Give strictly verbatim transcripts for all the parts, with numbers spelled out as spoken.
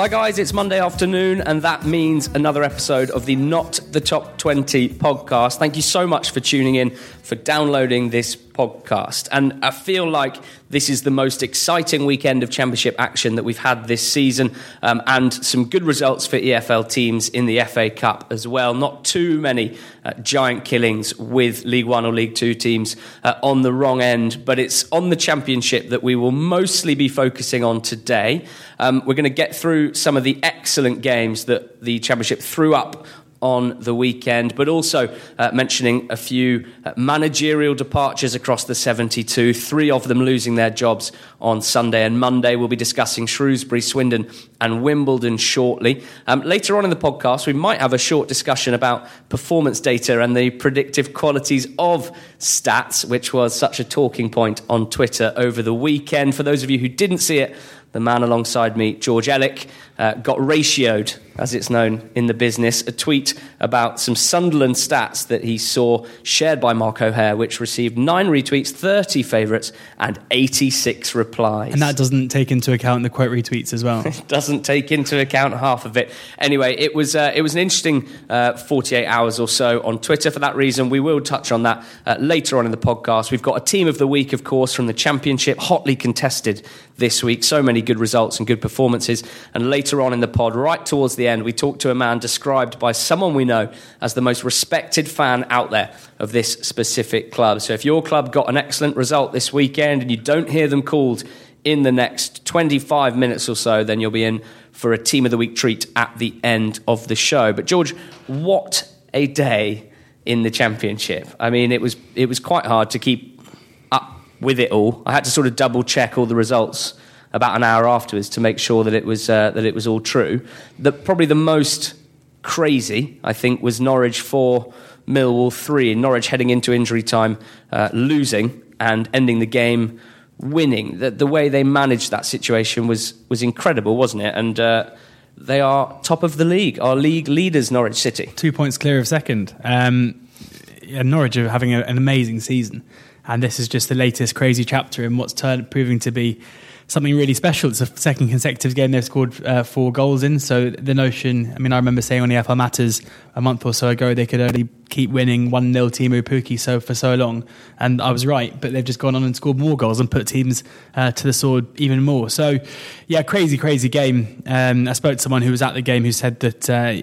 Hi guys, it's Monday afternoon and that means another episode of the Not the Top twenty podcast. Thank you so much for tuning in, for downloading this podcast. And I feel like this is the most exciting weekend of Championship action that we've had this season, um, and some good results for E F L teams in the F A Cup as well. Not too many uh, giant killings with League One or League Two teams uh, on the wrong end, but it's on the Championship that we will mostly be focusing on today. Um, we're going to get through some of the excellent games that the Championship threw up on the weekend, but also uh, mentioning a few uh, managerial departures across the seventy-two, three of them losing their jobs on Sunday and Monday. We'll be discussing Shrewsbury, Swindon and Wimbledon shortly. Um, later on in the podcast, we might have a short discussion about performance data and the predictive qualities of stats, which was such a talking point on Twitter over the weekend. For those of you who didn't see it, the man alongside me, George Ellick, uh, got ratioed, as it's known in the business, a tweet about some Sunderland stats that he saw shared by Marco Hare, which received nine retweets, thirty favourites and eighty-six replies. And that doesn't take into account the quote retweets as well. It doesn't take into account half of it. Anyway, it was uh, it was an interesting uh, forty-eight hours or so on Twitter for that reason. We will touch on that uh, later on in the podcast. We've got a team of the week, of course, from the Championship, hotly contested this week. So many good results and good performances. And later on in the pod, right towards the end, we talked to a man described by someone we know as the most respected fan out there of this specific club. So if your club got an excellent result this weekend and you don't hear them called in the next twenty-five minutes or so, then you'll be in for a team of the week treat at the end of the show. But George, what a day in the Championship. I mean, it was it was quite hard to keep up with it all. I had to sort of double check all the results about an hour afterwards to make sure that it was uh, that it was all true. The, probably the most crazy, I think, was Norwich four, Millwall three. Norwich heading into injury time, uh, losing and ending the game winning. The, the way they managed that situation was was incredible, wasn't it? And uh, they are top of the league, our league leaders, Norwich City. Two points clear of second. Um, yeah, Norwich are having a, an amazing season. And this is just the latest crazy chapter in what's turned, proving to be something really special. It's the second consecutive game they've scored uh, four goals in. So the notion, I mean, I remember saying on the E F L Matters a month or so ago, they could only keep winning one nil Timo Pukki so, for so long. And I was right, but they've just gone on and scored more goals and put teams uh, to the sword even more. So yeah, crazy, crazy game. Um, I spoke to someone who was at the game who said that, uh,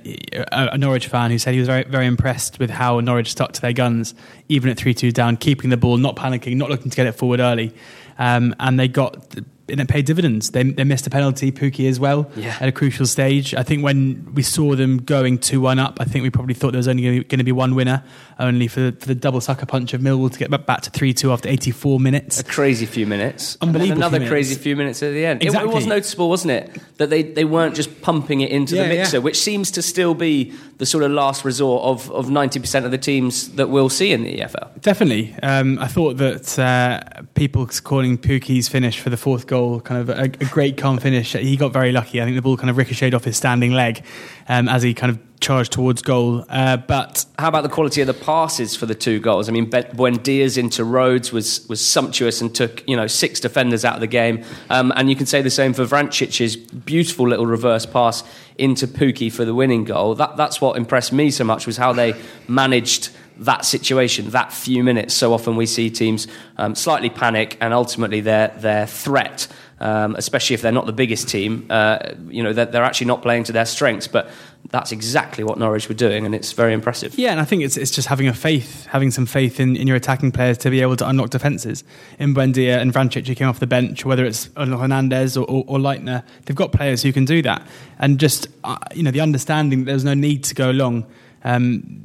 a Norwich fan who said he was very, very impressed with how Norwich stuck to their guns, even at three two down, keeping the ball, not panicking, not looking to get it forward early. Um, and they got... The, and it paid dividends. They they missed a penalty, Pukki as well, yeah, at a crucial stage. I think when we saw them going two one up, I think we probably thought there was only going to be one winner, only for the, for the double sucker punch of Millwall to get back to three two after eighty-four minutes. A crazy few minutes. Unbelievable. And another few crazy minutes. few minutes at the end. Exactly. It, it was noticeable, wasn't it, that they, they weren't just pumping it into yeah, the mixer, yeah. which seems to still be the sort of last resort of, of ninety percent of the teams that we'll see in the E F L. Definitely. Um, I thought that uh, people calling Pukki's finish for the fourth goal kind of a, a great calm finish. He got very lucky. I think the ball kind of ricocheted off his standing leg um, as he kind of charged towards goal. Uh, but how about the quality of the passes for the two goals? I mean, Buendia's into Rhodes was was sumptuous and took, you know, six defenders out of the game. Um, and you can say the same for Vrancic's beautiful little reverse pass into Pukki for the winning goal. That that's what impressed me so much, was how they managed that situation, that few minutes. So often we see teams um, slightly panic, and ultimately their their threat, um, especially if they're not the biggest team, uh, you know, they're, they're actually not playing to their strengths. But that's exactly what Norwich were doing, and it's very impressive. Yeah, and I think it's it's just having a faith, having some faith in, in your attacking players to be able to unlock defences. In Buendia and Vrancic, who came off the bench, whether it's Hernandez or, or, or Leitner, they've got players who can do that. And just, uh, you know, the understanding that there was no need to go long um,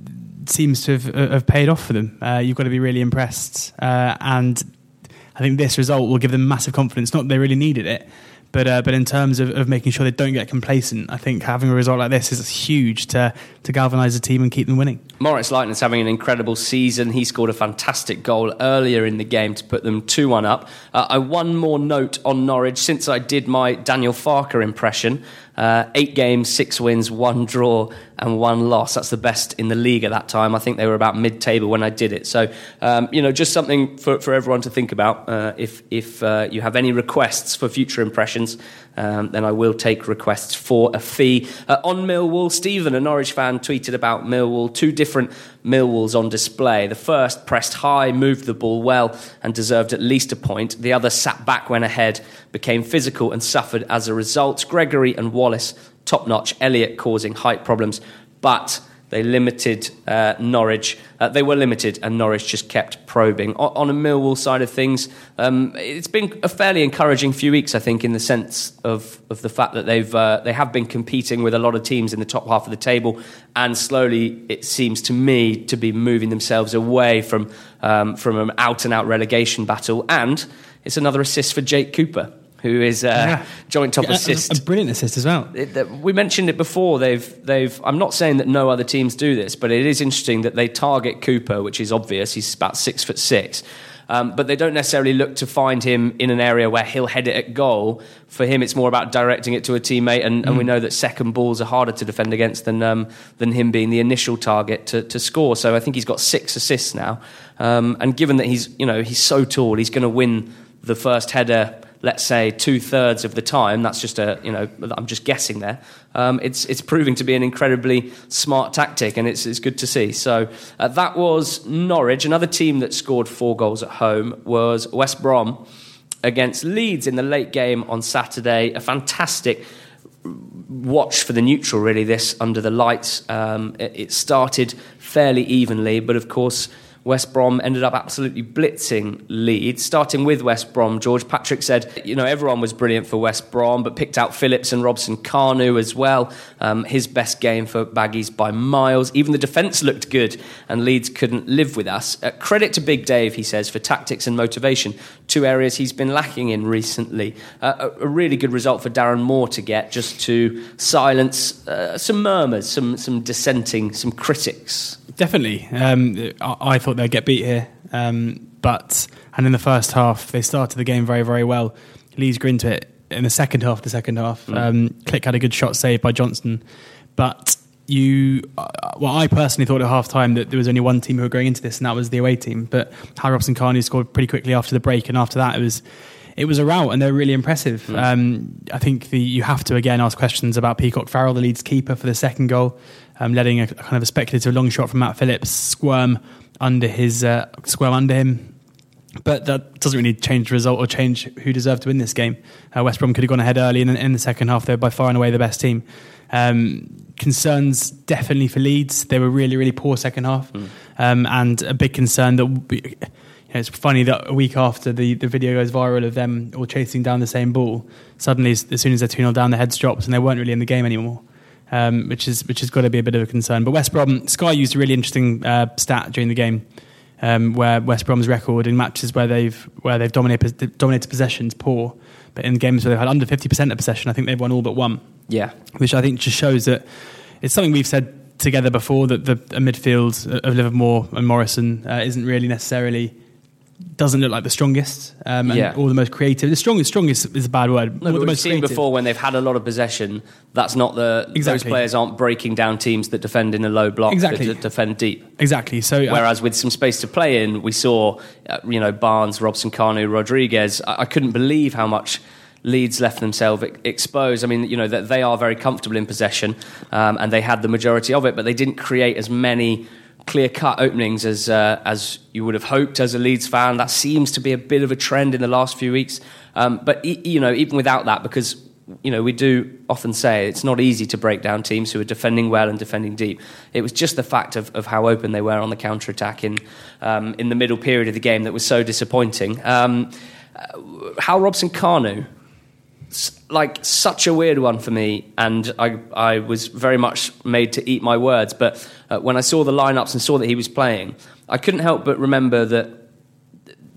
seems to have, have paid off for them. Uh, you've got to be really impressed. Uh, and I think this result will give them massive confidence. Not that they really needed it, But uh, but in terms of, of making sure they don't get complacent, I think having a result like this is huge to to galvanise the team and keep them winning. Moritz Leitner's having an incredible season. He scored a fantastic goal earlier in the game to put them two one up. Uh, I one more note on Norwich. Since I did my Daniel Farker impression, Uh, eight games, six wins, one draw and one loss. That's the best in the league at that time. I think they were about mid-table when I did it. So, um, you know, just something for, for everyone to think about. Uh, if if uh, you have any requests for future impressions, um, then I will take requests for a fee. Uh, on Millwall, Stephen, a Norwich fan, tweeted about Millwall. Two different Millwalls on display. The first pressed high, moved the ball well and deserved at least a point. The other sat back, went ahead, became physical and suffered as a result. Gregory and Wallace, top-notch. Elliott causing height problems, but they limited uh, Norwich. Uh, they were limited, and Norwich just kept probing. O- on a Millwall side of things, um, it's been a fairly encouraging few weeks, I think, in the sense of, of the fact that they've uh, they have been competing with a lot of teams in the top half of the table, and slowly it seems to me to be moving themselves away from um, from an out-and-out relegation battle. And it's another assist for Jake Cooper, who is uh, yeah. joint top yeah, assist. A brilliant assist as well. It, the, we mentioned it before. They've, they've. I'm not saying that no other teams do this, but it is interesting that they target Cooper, which is obvious. He's about six foot six. Um, but they don't necessarily look to find him in an area where he'll head it at goal. For him, it's more about directing it to a teammate, and, mm. and we know that second balls are harder to defend against than um, than him being the initial target to, to score. So I think he's got six assists now. Um, and given that he's, you know, he's so tall, he's going to win the first header, let's say, two-thirds of the time. That's just a, you know, I'm just guessing there. Um, it's it's proving to be an incredibly smart tactic, and it's it's good to see. So uh, that was Norwich. Another team that scored four goals at home was West Brom against Leeds in the late game on Saturday. A fantastic watch for the neutral, really, this under the lights. Um, it, it started fairly evenly, but of course West Brom ended up absolutely blitzing Leeds. Starting with West Brom, George Patrick said, you know, everyone was brilliant for West Brom, but picked out Phillips and Robson-Kanu as well. Um, his best game for Baggies by miles. Even the defence looked good, and Leeds couldn't live with us. Uh, credit to Big Dave, he says, for tactics and motivation, two areas he's been lacking in recently. Uh, a, a really good result for Darren Moore to get, just to silence uh, some murmurs, some, some dissenting, some critics. Definitely. Um, I thought they'd get beat here. Um, but, and in the first half, they started the game very, very well. Leeds grew into it in the second half, the second half. Mm. Um, Click had a good shot saved by Johnson. But you, well, I personally thought at half time that there was only one team who were going into this, and that was the away team. But Harry Robson-Kanu scored pretty quickly after the break. And after that, it was it was a rout, and they're really impressive. Mm. Um, I think the, you have to, again, ask questions about Peacock Farrell, the Leeds keeper, for the second goal. Um, letting a, a kind of a speculative long shot from Matt Phillips squirm under his uh, squirm under him, but that doesn't really change the result or change who deserved to win this game. Uh, West Brom could have gone ahead early, and in, in the second half, they're by far and away the best team. Um, concerns definitely for Leeds; they were really, really poor second half, mm. um, and a big concern that we, you know, it's funny that a week after the, the video goes viral of them all chasing down the same ball, suddenly as soon as they're two nil down, their heads dropped, and they weren't really in the game anymore. Um, which is which has got to be a bit of a concern. But West Brom, Sky used a really interesting uh, stat during the game, um, where West Brom's record in matches where they've where they've dominated dominated possessions poor, but in games where they've had under fifty percent of possession, I think they've won all but one. Yeah, which I think just shows that it's something we've said together before, that the a midfield of Livermore and Morrison uh, isn't really necessarily. Doesn't look like the strongest um, and yeah. or the most creative. The strongest, strongest is a bad word. No, but we've most seen creative. Before when they've had a lot of possession. That's not the exactly. Those players aren't breaking down teams that defend in a low block. Exactly. That defend deep. Exactly. So whereas uh, with some space to play in, we saw uh, you know Barnes, Robson-Kanu, Rodriguez. I-, I couldn't believe how much Leeds left themselves exposed. I mean, you know, that they are very comfortable in possession, um, and they had the majority of it, but they didn't create as many clear-cut openings as uh, as you would have hoped as a Leeds fan. That seems to be a bit of a trend in the last few weeks. Um, but e- you know, even without that, because you know we do often say it's not easy to break down teams who are defending well and defending deep. It was just the fact of, of how open they were on the counter-attack in um, in the middle period of the game that was so disappointing. Um, Hal Robson-Kanu, like such a weird one for me, and I I was very much made to eat my words, but uh, when I saw the lineups and saw that he was playing, I couldn't help but remember that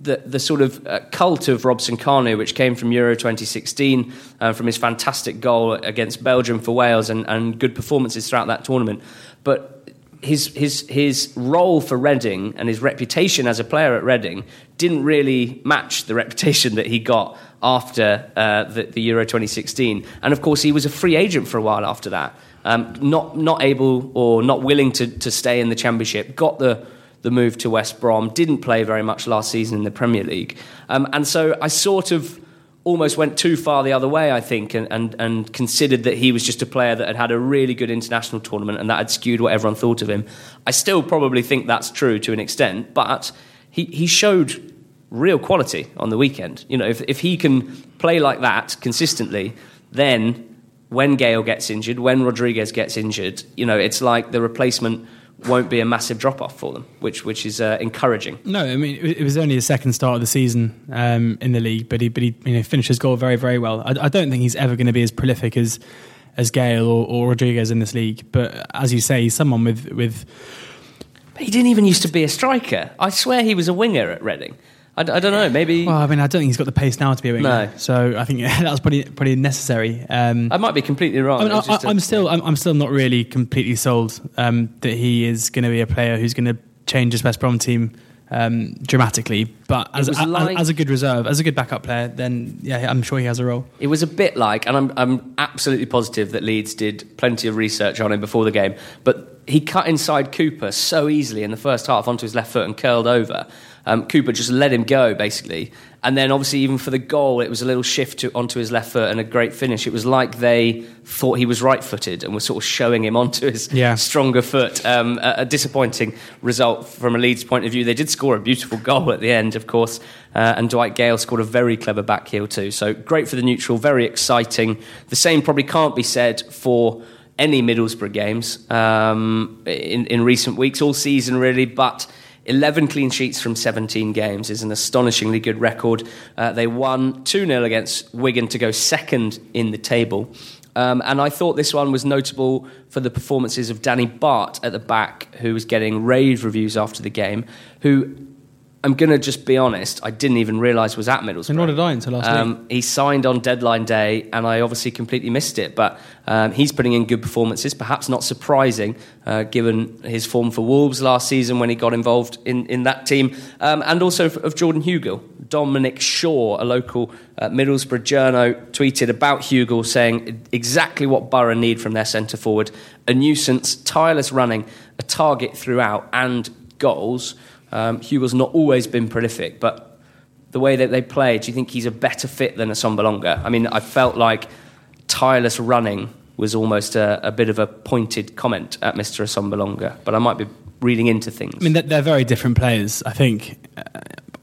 the, the sort of uh, cult of Robson-Kanu, which came from Euro twenty sixteen, uh, from his fantastic goal against Belgium for Wales and, and good performances throughout that tournament. But his his his role for Reading and his reputation as a player at Reading didn't really match the reputation that he got after uh, the, the Euro twenty sixteen. And of course, he was a free agent for a while after that. Um, not not able or not willing to, to stay in the Championship. Got the the move to West Brom. Didn't play very much last season in the Premier League. Um, and so I sort of almost went too far the other way, I think, and, and, and considered that he was just a player that had had a really good international tournament and that had skewed what everyone thought of him. I still probably think that's true to an extent, but he, he showed real quality on the weekend. You know, if, if he can play like that consistently, then when Gale gets injured, when Rodriguez gets injured, you know, it's like the replacement won't be a massive drop-off for them, which which is uh, encouraging. No, I mean, it was only his second start of the season um, in the league, but he but he you know, finished his goal very, very well. I, I don't think he's ever going to be as prolific as as Gale or, or Rodriguez in this league, but as you say, he's someone with... with but he didn't even used to be a striker. I swear he was a winger at Reading. I, I don't know, maybe... Well, I mean, I don't think he's got the pace now to be a winger. No. So I think yeah, that was pretty, pretty necessary. Um, I might be completely wrong. I mean, I, I, a, I'm still I'm, I'm still not really completely sold um, that he is going to be a player who's going to change his West Brom team um, dramatically. But as, a, like, as a good reserve, as a good backup player, then yeah, I'm sure he has a role. It was a bit like, and I'm, I'm absolutely positive that Leeds did plenty of research on him before the game, but he cut inside Cooper so easily in the first half onto his left foot and curled over. Um, Cooper just let him go, basically. And then, obviously, even for the goal, it was a little shift to, onto his left foot and a great finish. It was like they thought he was right-footed and were sort of showing him onto his yeah. stronger foot. Um, a, a disappointing result from a Leeds point of view. They did score a beautiful goal at the end, of course, uh, and Dwight Gale scored a very clever back heel too. So great for the neutral, very exciting. The same probably can't be said for any Middlesbrough games um, in, in recent weeks, all season really, but eleven clean sheets from seventeen games is an astonishingly good record. Uh, they won two nil against Wigan to go second in the table. Um, and I thought this one was notable for the performances of Danny Bart at the back, who was getting rave reviews after the game, who, I'm going to just be honest, I didn't even realise was at Middlesbrough. And nor did I until last um, week. He signed on deadline day, and I obviously completely missed it, but um, he's putting in good performances, perhaps not surprising, uh, given his form for Wolves last season when he got involved in, in that team, um, and also of, of Jordan Hugill. Dominic Shaw, a local uh, Middlesbrough journo, tweeted about Hugill, saying exactly what Borough need from their centre-forward: a nuisance, tireless running, a target throughout, and goals. Um, Hugill's not always been prolific, but the way that they play, do you think he's a better fit than Assombalonga? I mean, I felt like tireless running was almost a, a bit of a pointed comment at Mister Assombalonga, but I might be reading into things. I mean, they're very different players. I think uh,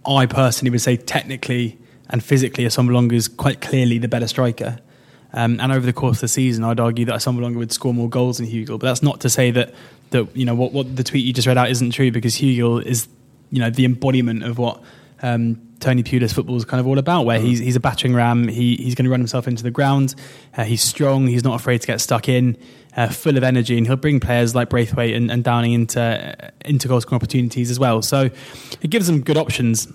I personally would say technically and physically Assombalonga is quite clearly the better striker. Um, and over the course of the season, I'd argue that Assombalonga would score more goals than Hugill. But that's not to say that, that you know what, what the tweet you just read out isn't true, because Hugill is, you know, the embodiment of what um, Tony Pulis football is kind of all about, where he's he's a battering ram. He he's going to run himself into the ground. Uh, he's strong. He's not afraid to get stuck in. Uh, full of energy, and he'll bring players like Braithwaite and, and Downing into into goal scoring opportunities as well. So it gives them good options.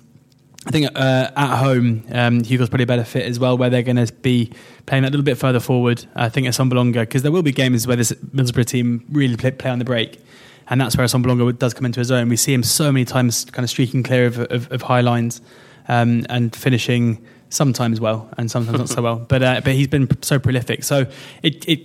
I think uh, at home, um, Hugo's probably a better fit as well, where they're going to be playing a little bit further forward. I think Assombalonga, because there will be games where this Middlesbrough team really play, play on the break. And that's where Assombalonga does come into his own. We see him so many times kind of streaking clear of, of, of high lines um, and finishing sometimes well and sometimes not so well. But uh, but he's been so prolific. So it, it,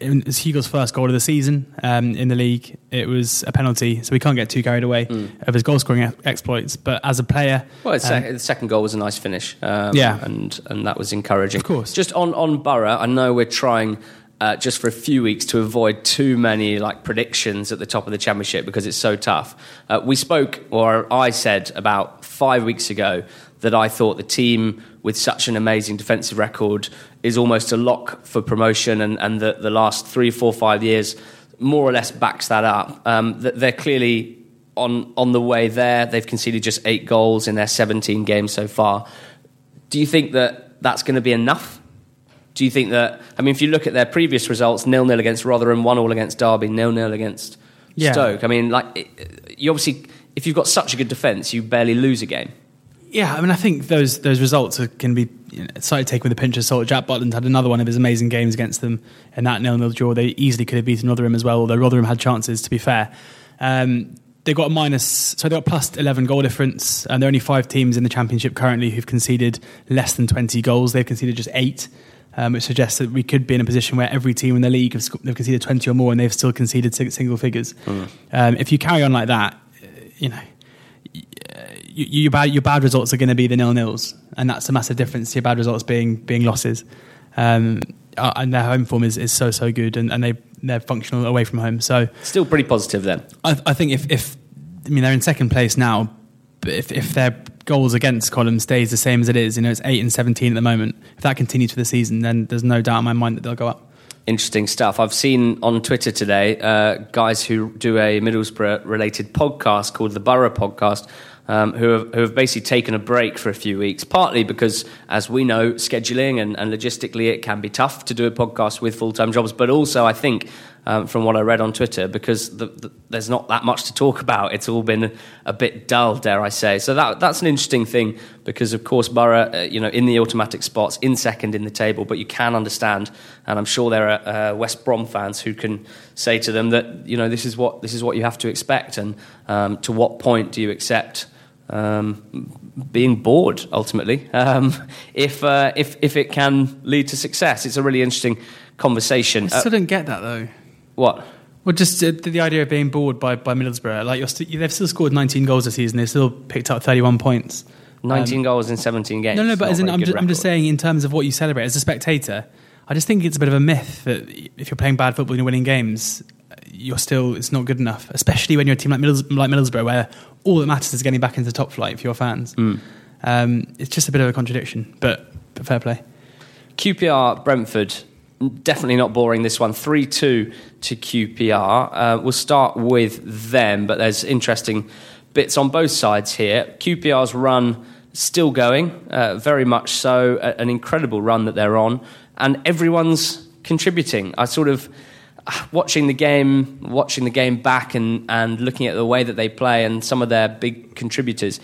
it was Hugo's first goal of the season um, in the league. It was a penalty, so we can't get too carried away mm. of his goal-scoring ex- exploits. But as a player... Well, it's um, sec- the second goal was a nice finish. Um, yeah. And, and that was encouraging. Of course. Just on, on Borough, I know we're trying... Uh, just for a few weeks to avoid too many like predictions at the top of the Championship because it's so tough. Uh, we spoke, or I said about five weeks ago, that I thought the team with such an amazing defensive record is almost a lock for promotion, and, and that the last three, four, five years more or less backs that up. Um, that they're clearly on, on the way there. They've conceded just eight goals in their seventeen games so far. Do you think that that's going to be enough? Do you think that, I mean, if you look at their previous results, nil nil against Rotherham, one all against Derby, nil nil against yeah. Stoke. I mean, like, it, you obviously, if you've got such a good defence, you barely lose a game. Yeah, I mean, I think those those results are, can be you know, slightly taken with a pinch of salt. Jack Butland had another one of his amazing games against them in that nil nil draw. They easily could have beaten Rotherham as well, although Rotherham had chances, to be fair. Um, they got a minus, so they got plus eleven goal difference, and there are only five teams in the Championship currently who've conceded less than twenty goals. They've conceded just eight, um, which suggests that we could be in a position where every team in the league have they've conceded twenty or more, and they've still conceded single figures. Mm. Um, if you carry on like that, you know, you, your bad your bad results are going to be the nil nils, and that's a massive difference to your bad results being being losses. Um, and their home form is, is so so good, and, and they they're functional away from home. So still pretty positive then. I, I think if, if I mean they're in second place now, but if, if their goals against column stays the same as it is, you know, it's eight and seventeen at the moment. If that continues for the season, then there's no doubt in my mind that they'll go up. Interesting stuff. I've seen on Twitter today uh, guys who do a Middlesbrough related podcast called the Borough Podcast. Um, who, have, who have basically taken a break for a few weeks, partly because, as we know, scheduling and, and logistically it can be tough to do a podcast with full-time jobs, but also I think, um, from what I read on Twitter, because the, the, there's not that much to talk about. It's all been a bit dull, dare I say. So that that's an interesting thing because, of course, Borough, uh, you know, in the automatic spots, in second in the table, but you can understand, and I'm sure there are uh, West Brom fans who can say to them that, you know, this is what, this is what you have to expect, and um, to what point do you accept... Um, being bored ultimately, um, if uh, if if it can lead to success. It's a really interesting conversation. I still uh, don't get that though. What? Well, just uh, the idea of being bored by, by Middlesbrough. Like you're st- they've still scored nineteen goals this season. They've still picked up thirty-one points. nineteen um, goals in seventeen games. No, no, but as in, I'm, just, I'm just saying in terms of what you celebrate as a spectator. I just think it's a bit of a myth that if you're playing bad football and you're winning games, you're still, it's not good enough, especially when you're a team like Middles- like Middlesbrough, where all that matters is getting back into the top flight for your fans. Mm. Um, it's just a bit of a contradiction, but, but fair play. Q P R Brentford, definitely not boring this one. three two to Q P R. Uh, we'll start with them, but there's interesting bits on both sides here. Q P R's run still going, uh, very much so, an incredible run that they're on, and everyone's contributing. I sort of... Watching the game, watching the game back, and, and looking at the way that they play and some of their big contributors,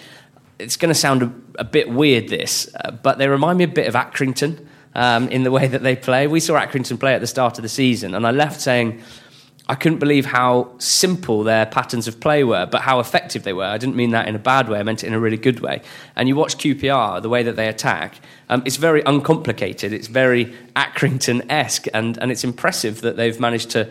it's going to sound a, a bit weird. This, uh, but they remind me a bit of Accrington um, in the way that they play. We saw Accrington play at the start of the season, and I left saying I couldn't believe how simple their patterns of play were, but how effective they were. I didn't mean that in a bad way; I meant it in a really good way. And you watch Q P R, the way that they attack. Um, it's very uncomplicated. It's very Accrington-esque, and, and it's impressive that they've managed to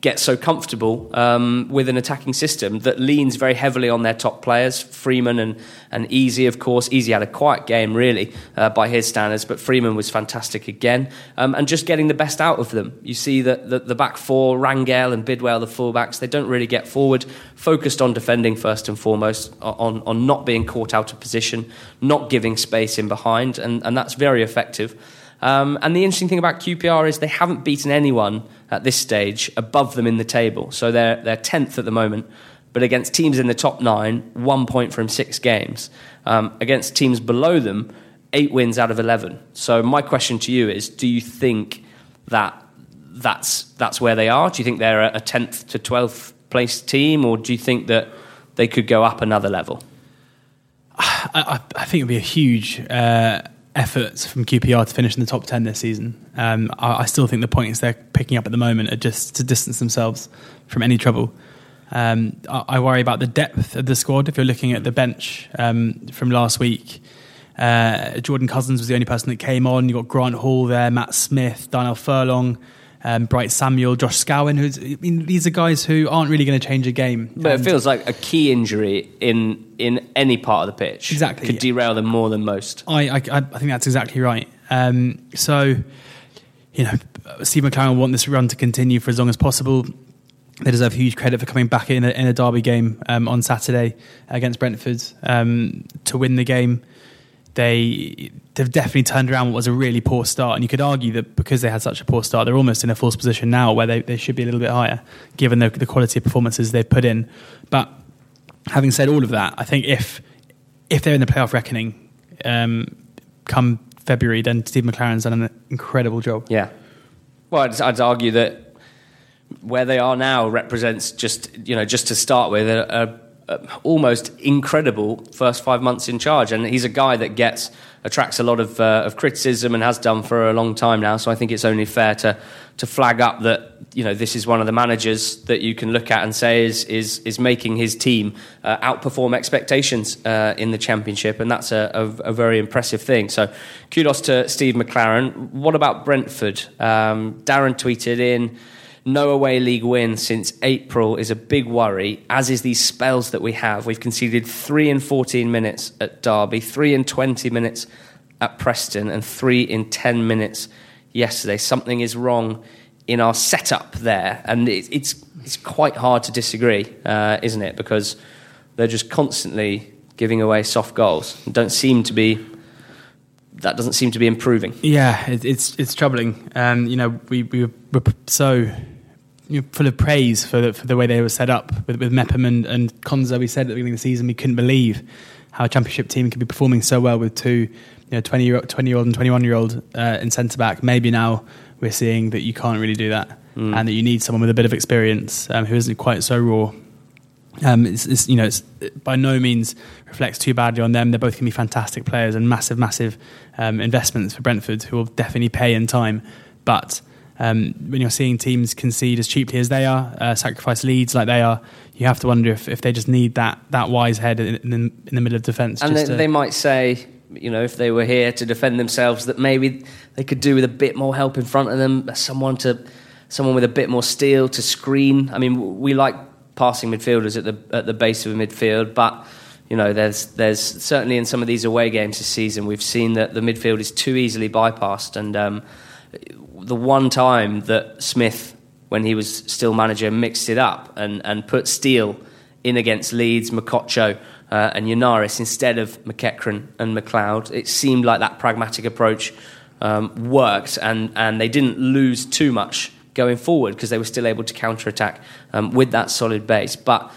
get so comfortable um, with an attacking system that leans very heavily on their top players, Freeman and, and Easy, of course. Easy had a quiet game, really, uh, by his standards, but Freeman was fantastic again. Um, and just getting the best out of them. You see that the, the back four, Rangel and Bidwell, the fullbacks, they don't really get forward, focused on defending first and foremost, on, on not being caught out of position, not giving space in behind, and, and that's very effective. Um, and the interesting thing about Q P R is they haven't beaten anyone at this stage above them in the table. So they're they're tenth at the moment, but against teams in the top nine, one point from six games. Um, against teams below them, eight wins out of eleven. So my question to you is, do you think that that's, that's where they are? Do you think they're a tenth to twelfth place team, or do you think that they could go up another level? I, I, I think it would be a huge... Uh... efforts from Q P R to finish in the top ten this season. Um, I, I still think the points they're picking up at the moment are just to distance themselves from any trouble. Um, I, I worry about the depth of the squad. If you're looking at the bench um, from last week, uh, Jordan Cousins was the only person that came on. You've got Grant Hall there, Matt Smith, Darnell Furlong, Um, Bright Samuel, Josh Scowen, who's, I mean, these are guys who aren't really going to change a game. But and it feels like a key injury in in any part of the pitch exactly could derail them more than most. I I, I think that's exactly right. Um, so, you know, Steve McLaren will want this run to continue for as long as possible. They deserve huge credit for coming back in a, in a derby game um, on Saturday against Brentford um, to win the game. They, they've definitely turned around what was a really poor start. And you could argue that because they had such a poor start, they're almost in a forced position now where they, they should be a little bit higher, given the, the quality of performances they've put in. But having said all of that, I think if if they're in the playoff reckoning um, come February, then Steve McLaren's done an incredible job. Yeah. Well, I'd, I'd argue that where they are now represents just, you know, just to start with, a, a Uh, almost incredible first five months in charge, and he's a guy that gets attracts a lot of uh, of criticism and has done for a long time now. So I think it's only fair to to flag up that you know, this is one of the managers that you can look at and say is is is making his team uh, outperform expectations uh, in the Championship, and that's a, a, a very impressive thing. So kudos to Steve McLaren. What about Brentford? Um, Darren tweeted in, no away league win since April is a big worry, as is these spells that we have. We've conceded three in fourteen minutes at Derby, three in twenty minutes at Preston, and three in ten minutes yesterday. Something is wrong in our setup there, and it, it's it's quite hard to disagree, uh, isn't it? Because they're just constantly giving away soft goals and don't seem to be. That doesn't seem to be improving. Yeah, it, it's it's troubling. Um, you know, we we were so. You're full of praise for the, for the way they were set up with, with Mepham and, and Konza. We said at the beginning of the season we couldn't believe how a Championship team could be performing so well with two, you know, twenty-year-old and twenty-one-year-old uh, in centre-back. Maybe now we're seeing that you can't really do that, mm. and that you need someone with a bit of experience um, who isn't quite so raw. Um, it's, it's, you know, it's, it by no means reflects too badly on them. They're both going to be fantastic players and massive, massive um, investments for Brentford, who will definitely pay in time, but. Um, when you're seeing teams concede as cheaply as they are, uh, sacrifice leads like they are, you have to wonder if, if they just need that that wise head in, in, in the middle of defence. And just they, to... they might say, you know, if they were here to defend themselves, that maybe they could do with a bit more help in front of them, someone to someone with a bit more steel to screen. I mean, we like passing midfielders at the at the base of a midfield, but you know, there's there's certainly in some of these away games this season we've seen that the midfield is too easily bypassed and. Um, The one time that Smith, when he was still manager, mixed it up and, and put Steele in against Leeds, Makocho uh, and Yonaris instead of McEachran and McLeod, it seemed like that pragmatic approach um, worked and, and they didn't lose too much going forward because they were still able to counter-attack um, with that solid base. But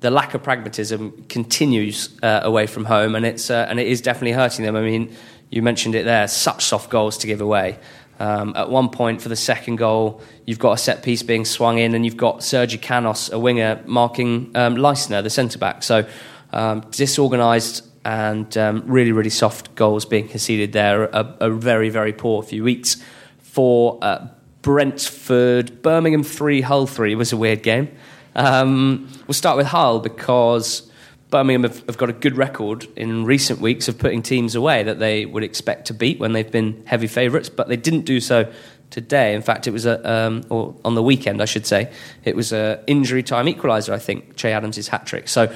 the lack of pragmatism continues uh, away from home, and it's uh, and it is definitely hurting them. I mean, you mentioned it there, such soft goals to give away. Um, at one point for the second goal, you've got a set piece being swung in, and you've got Sergi Canos, a winger, marking um, Leissner, the centre back. So um, disorganised and um, really, really soft goals being conceded there. A, a very, very poor few weeks for uh, Brentford. Birmingham three, Hull three was a weird game. Um, we'll start with Hull because Birmingham have, have got a good record in recent weeks of putting teams away that they would expect to beat when they've been heavy favourites, but they didn't do so today. In fact, it was a um, or on the weekend, I should say, it was a injury time equaliser. I think Che Adams' hat trick. So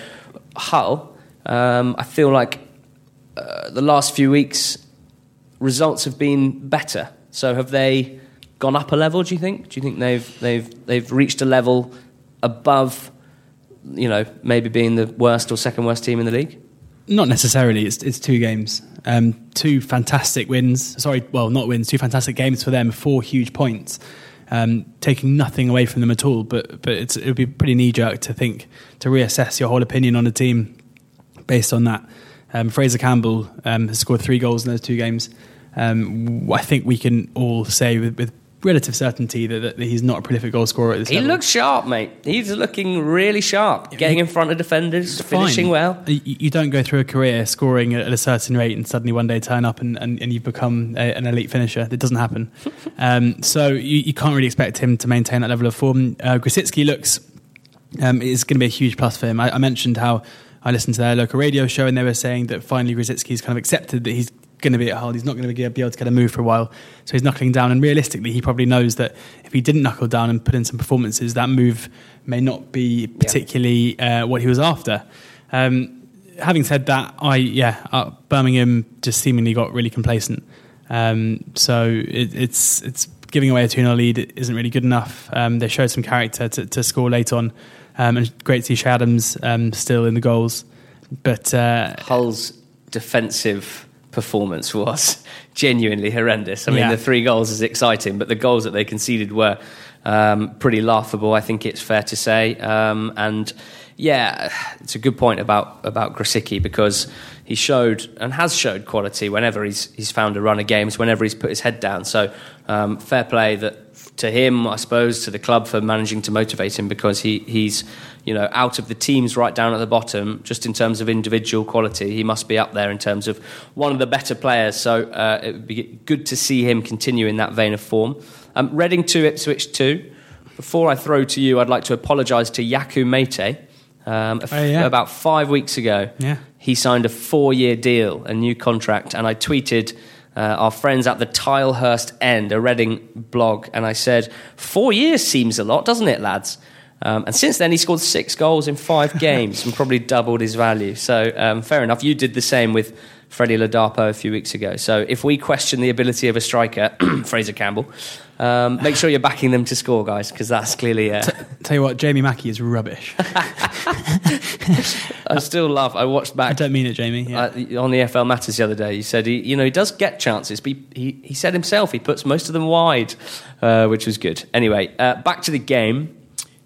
Hull, um, I feel like uh, the last few weeks results have been better. So have they gone up a level? Do you think? Do you think they've they've they've reached a level above? You know, maybe being the worst or second worst team in the league? Not necessarily. It's it's two games. Um, two fantastic wins. Sorry, well, not wins. Two fantastic games for them. Four huge points. Um, taking nothing away from them at all. But but it's, it would be pretty knee-jerk to think, to reassess your whole opinion on a team based on that. Um, Fraser Campbell um, has scored three goals in those two games. Um, I think we can all say with, with relative certainty that, that he's not a prolific goal scorer at this level. He looks sharp, mate. He's looking really sharp, getting in front of defenders, finishing well. You don't go through a career scoring at a certain rate and suddenly one day turn up and, and, and you've become a, an elite finisher. That doesn't happen. um, so you, you can't really expect him to maintain that level of form. Uh, Grosicki looks, um, it's going to be a huge plus for him. I, I mentioned how I listened to their local radio show and they were saying that finally Grosicki's kind of accepted that he's going to be at Hull. He's not going to be able to get a move for a while, so he's knuckling down, and realistically he probably knows that if he didn't knuckle down and put in some performances, that move may not be particularly yeah. uh, what he was after. Um, having said that, I yeah uh, Birmingham just seemingly got really complacent, um, so it, it's it's giving away a two nil lead isn't really good enough. Um, they showed some character to, to score late on, um, and great to see Shea Adams um, still in the goals, but uh, Hull's defensive performance was genuinely horrendous. I mean, yeah. the three goals is exciting, but the goals that they conceded were um, pretty laughable, I think it's fair to say. Um, and yeah, it's a good point about about Grosicki, because he showed and has showed quality whenever he's he's found a run of games, whenever he's put his head down. So um, fair play that to him, I suppose, to the club for managing to motivate him, because he he's you know out of the teams right down at the bottom, just in terms of individual quality, he must be up there in terms of one of the better players. So uh, it would be good to see him continue in that vein of form. Um, Reading two, Ipswich two. Before I throw to you, I'd like to apologise to Yaku Mete. Um, oh, yeah. About five weeks ago, yeah. he signed a four-year deal, a new contract, and I tweeted uh, our friends at the Tilehurst End, a Reading blog, and I said, four years seems a lot, doesn't it, lads? Um, and since then, he scored six goals in five games and probably doubled his value. So, um, fair enough. You did the same with Freddie Ladapo a few weeks ago. So, if we question the ability of a striker, Fraser Campbell... Um, make sure you're backing them to score, guys, because that's clearly... Uh... T- tell you what, Jamie Mackie is rubbish. I still love... I watched back... I don't mean it, Jamie. Yeah. Uh, on the E F L Matters the other day, he said, he, you know, he does get chances, but he, he, he said himself he puts most of them wide, uh, which was good. Anyway, uh, back to the game.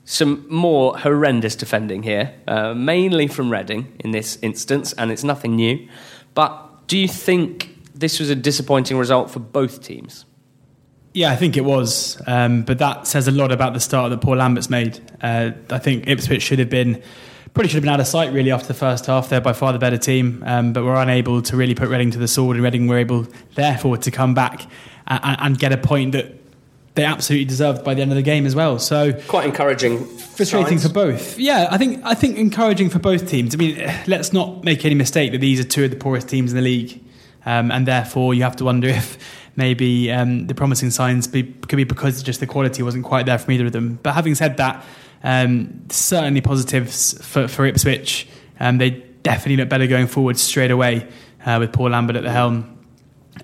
Some more horrendous defending here, uh, mainly from Reading in this instance, and it's nothing new. But do you think this was a disappointing result for both teams? Yeah, I think it was. Um, but that says a lot about the start that Paul Lambert's made. Uh, I think Ipswich should have been, probably should have been out of sight really after the first half. They're by far the better team, um, but were unable to really put Reading to the sword, and Reading were able, therefore, to come back and, and get a point that they absolutely deserved by the end of the game as well. So quite encouraging. Frustrating signs for both. Yeah, I think I think encouraging for both teams. I mean, let's not make any mistake that these are two of the poorest teams in the league. Um, and therefore, you have to wonder if maybe um, the promising signs be, could be because just the quality wasn't quite there from either of them. But having said that, um, certainly positives for, for Ipswich. Um, they definitely look better going forward straight away uh, with Paul Lambert at the helm.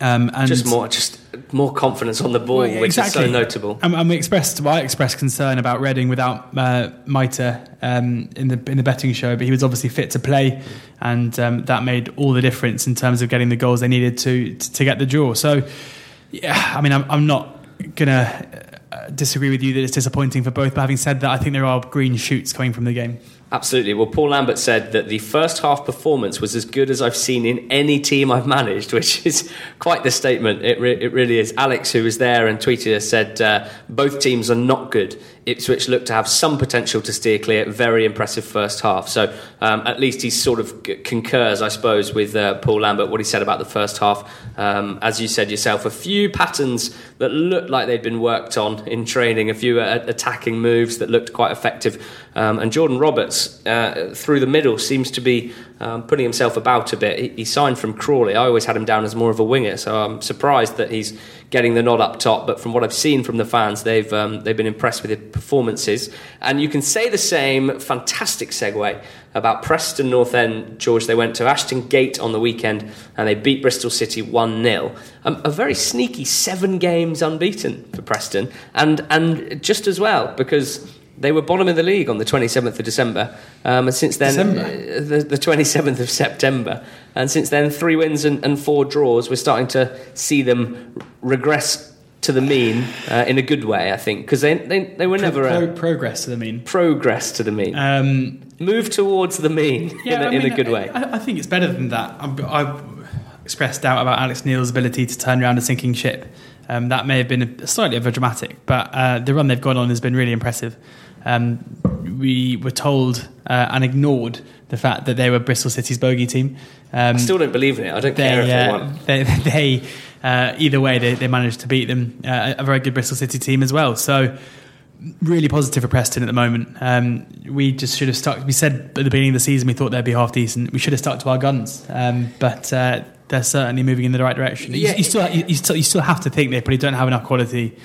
Um, and just more, just more confidence on the ball, well, yeah, which exactly. is so notable. And, and we expressed, well, I expressed concern about Reading without uh, Maita um, in the in the betting show, but he was obviously fit to play, and um, that made all the difference in terms of getting the goals they needed to to, to get the draw. So, yeah, I mean, I'm, I'm not gonna disagree with you that it's disappointing for both. But having said that, I think there are green shoots coming from the game. Absolutely. Well, Paul Lambert said that the first half performance was as good as I've seen in any team I've managed, which is quite the statement. It, re- it really is. Alex, who was there and tweeted us, said uh, both teams are not good. Ipswich look to have some potential to steer clear. Very impressive first half. So um, at least he sort of c- concurs, I suppose, with uh, Paul Lambert, what he said about the first half. Um, as you said yourself, a few patterns that looked like they'd been worked on in training, a few uh, attacking moves that looked quite effective. Um, and Jordan Roberts, Uh, through the middle, seems to be um, putting himself about a bit. He, he signed from Crawley. I always had him down as more of a winger, so I'm surprised that he's getting the nod up top. But from what I've seen from the fans, they've um, they've been impressed with his performances. And you can say the same, fantastic segue, about Preston North End, George. They went to Ashton Gate on the weekend and they beat Bristol City one nil. Um, a very sneaky seven games unbeaten for Preston. And, and just as well, because... they were bottom of the league on the twenty-seventh of December. Um, and since then, uh, the, the twenty-seventh of September. And since then, three wins and, and four draws. We're starting to see them regress to the mean uh, in a good way, I think. Because they, they, they were pro, never... A, pro, progress to the mean. Progress to the mean. Um, Move towards the mean yeah, in, a, I mean, in a good way. I, I think it's better than that. I've expressed doubt about Alex Neil's ability to turn around a sinking ship. Um, that may have been a, slightly of a dramatic, but uh, the run they've gone on has been really impressive. Um, we were told uh, and ignored the fact that they were Bristol City's bogey team. Um, I still don't believe in it. I don't they, care if uh, they won. They, they uh, either way, they, they managed to beat them. Uh, a very good Bristol City team as well. So really positive for Preston at the moment. Um, we just should have stuck. We said at the beginning of the season we thought they'd be half decent. We should have stuck to our guns, um, but uh, they're certainly moving in the right direction. You, yeah, you still, you, you still, you still have to think they probably don't have enough quality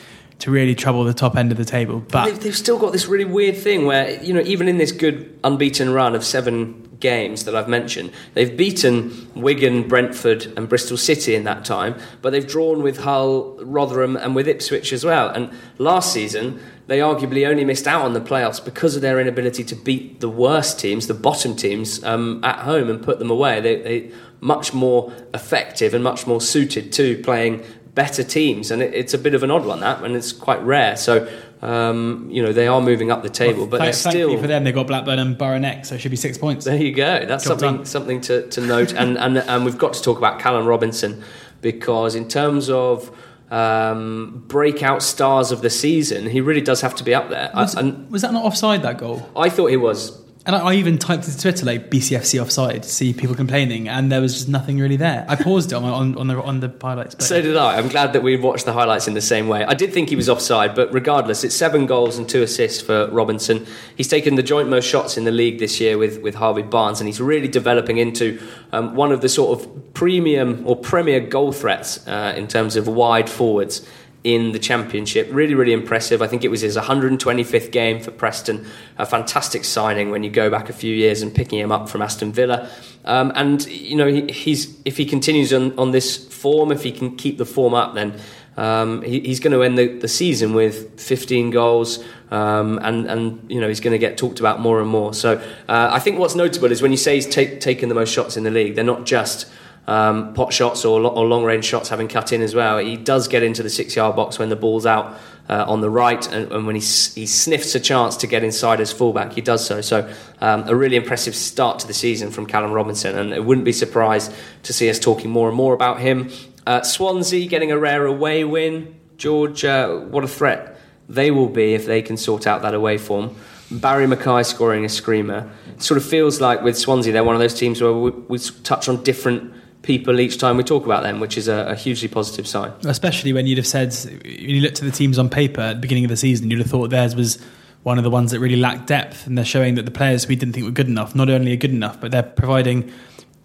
to really trouble the top end of the table. But they've, they've still got this really weird thing where, you know, even in this good unbeaten run of seven games that I've mentioned, they've beaten Wigan, Brentford and Bristol City in that time, but they've drawn with Hull, Rotherham and with Ipswich as well. And last season they arguably only missed out on the playoffs because of their inability to beat the worst teams, the bottom teams, um, at home and put them away. They, they much more effective and much more suited to playing better teams, and it, it's a bit of an odd one that, and it's quite rare. So um, you know, they are moving up the table, well, but thank, they're still for them. They've got Blackburn and Borough next, so it should be six points. There you go. That's Job something done. something to, to note, and, and and we've got to talk about Callum Robinson, because in terms of um, breakout stars of the season, he really does have to be up there. Was, I, and was that not offside, that goal? I thought he was. And I, I even typed into Twitter like B C F C offside to see people complaining, and there was just nothing really there. I paused it on, on, on the on the highlights. But... So did I. I'm glad that we watched the highlights in the same way. I did think he was offside, but regardless, it's seven goals and two assists for Robinson. He's taken the joint most shots in the league this year with, with Harvey Barnes, and he's really developing into um, one of the sort of premium or premier goal threats uh, in terms of wide forwards in the Championship. Really, really impressive. I think it was his one hundred twenty-fifth game for Preston. A fantastic signing when you go back a few years and picking him up from Aston Villa. Um, and, you know, he, he's if he continues on, on this form, if he can keep the form up, then um, he, he's going to end the, the season with fifteen goals. Um, and, and, you know, he's going to get talked about more and more. So uh, I think what's notable is when you say he's take, taken the most shots in the league, they're not just... Um, pot shots or, or long range shots having cut in as well. He does get into the six yard box when the ball's out uh, on the right, and, and when he, he sniffs a chance to get inside as fullback, he does so. So um, a really impressive start to the season from Callum Robinson, and I wouldn't be surprised to see us talking more and more about him. uh, Swansea getting a rare away win. George, uh, what a threat they will be if they can sort out that away form. Barry Mackay scoring a screamer. It sort of feels like with Swansea they're one of those teams where we, we touch on different people each time we talk about them, which is a, a hugely positive sign. Especially when you'd have said, when you looked at the teams on paper at the beginning of the season, you'd have thought theirs was one of the ones that really lacked depth, and they're showing that the players we didn't think were good enough not only are good enough, but they're providing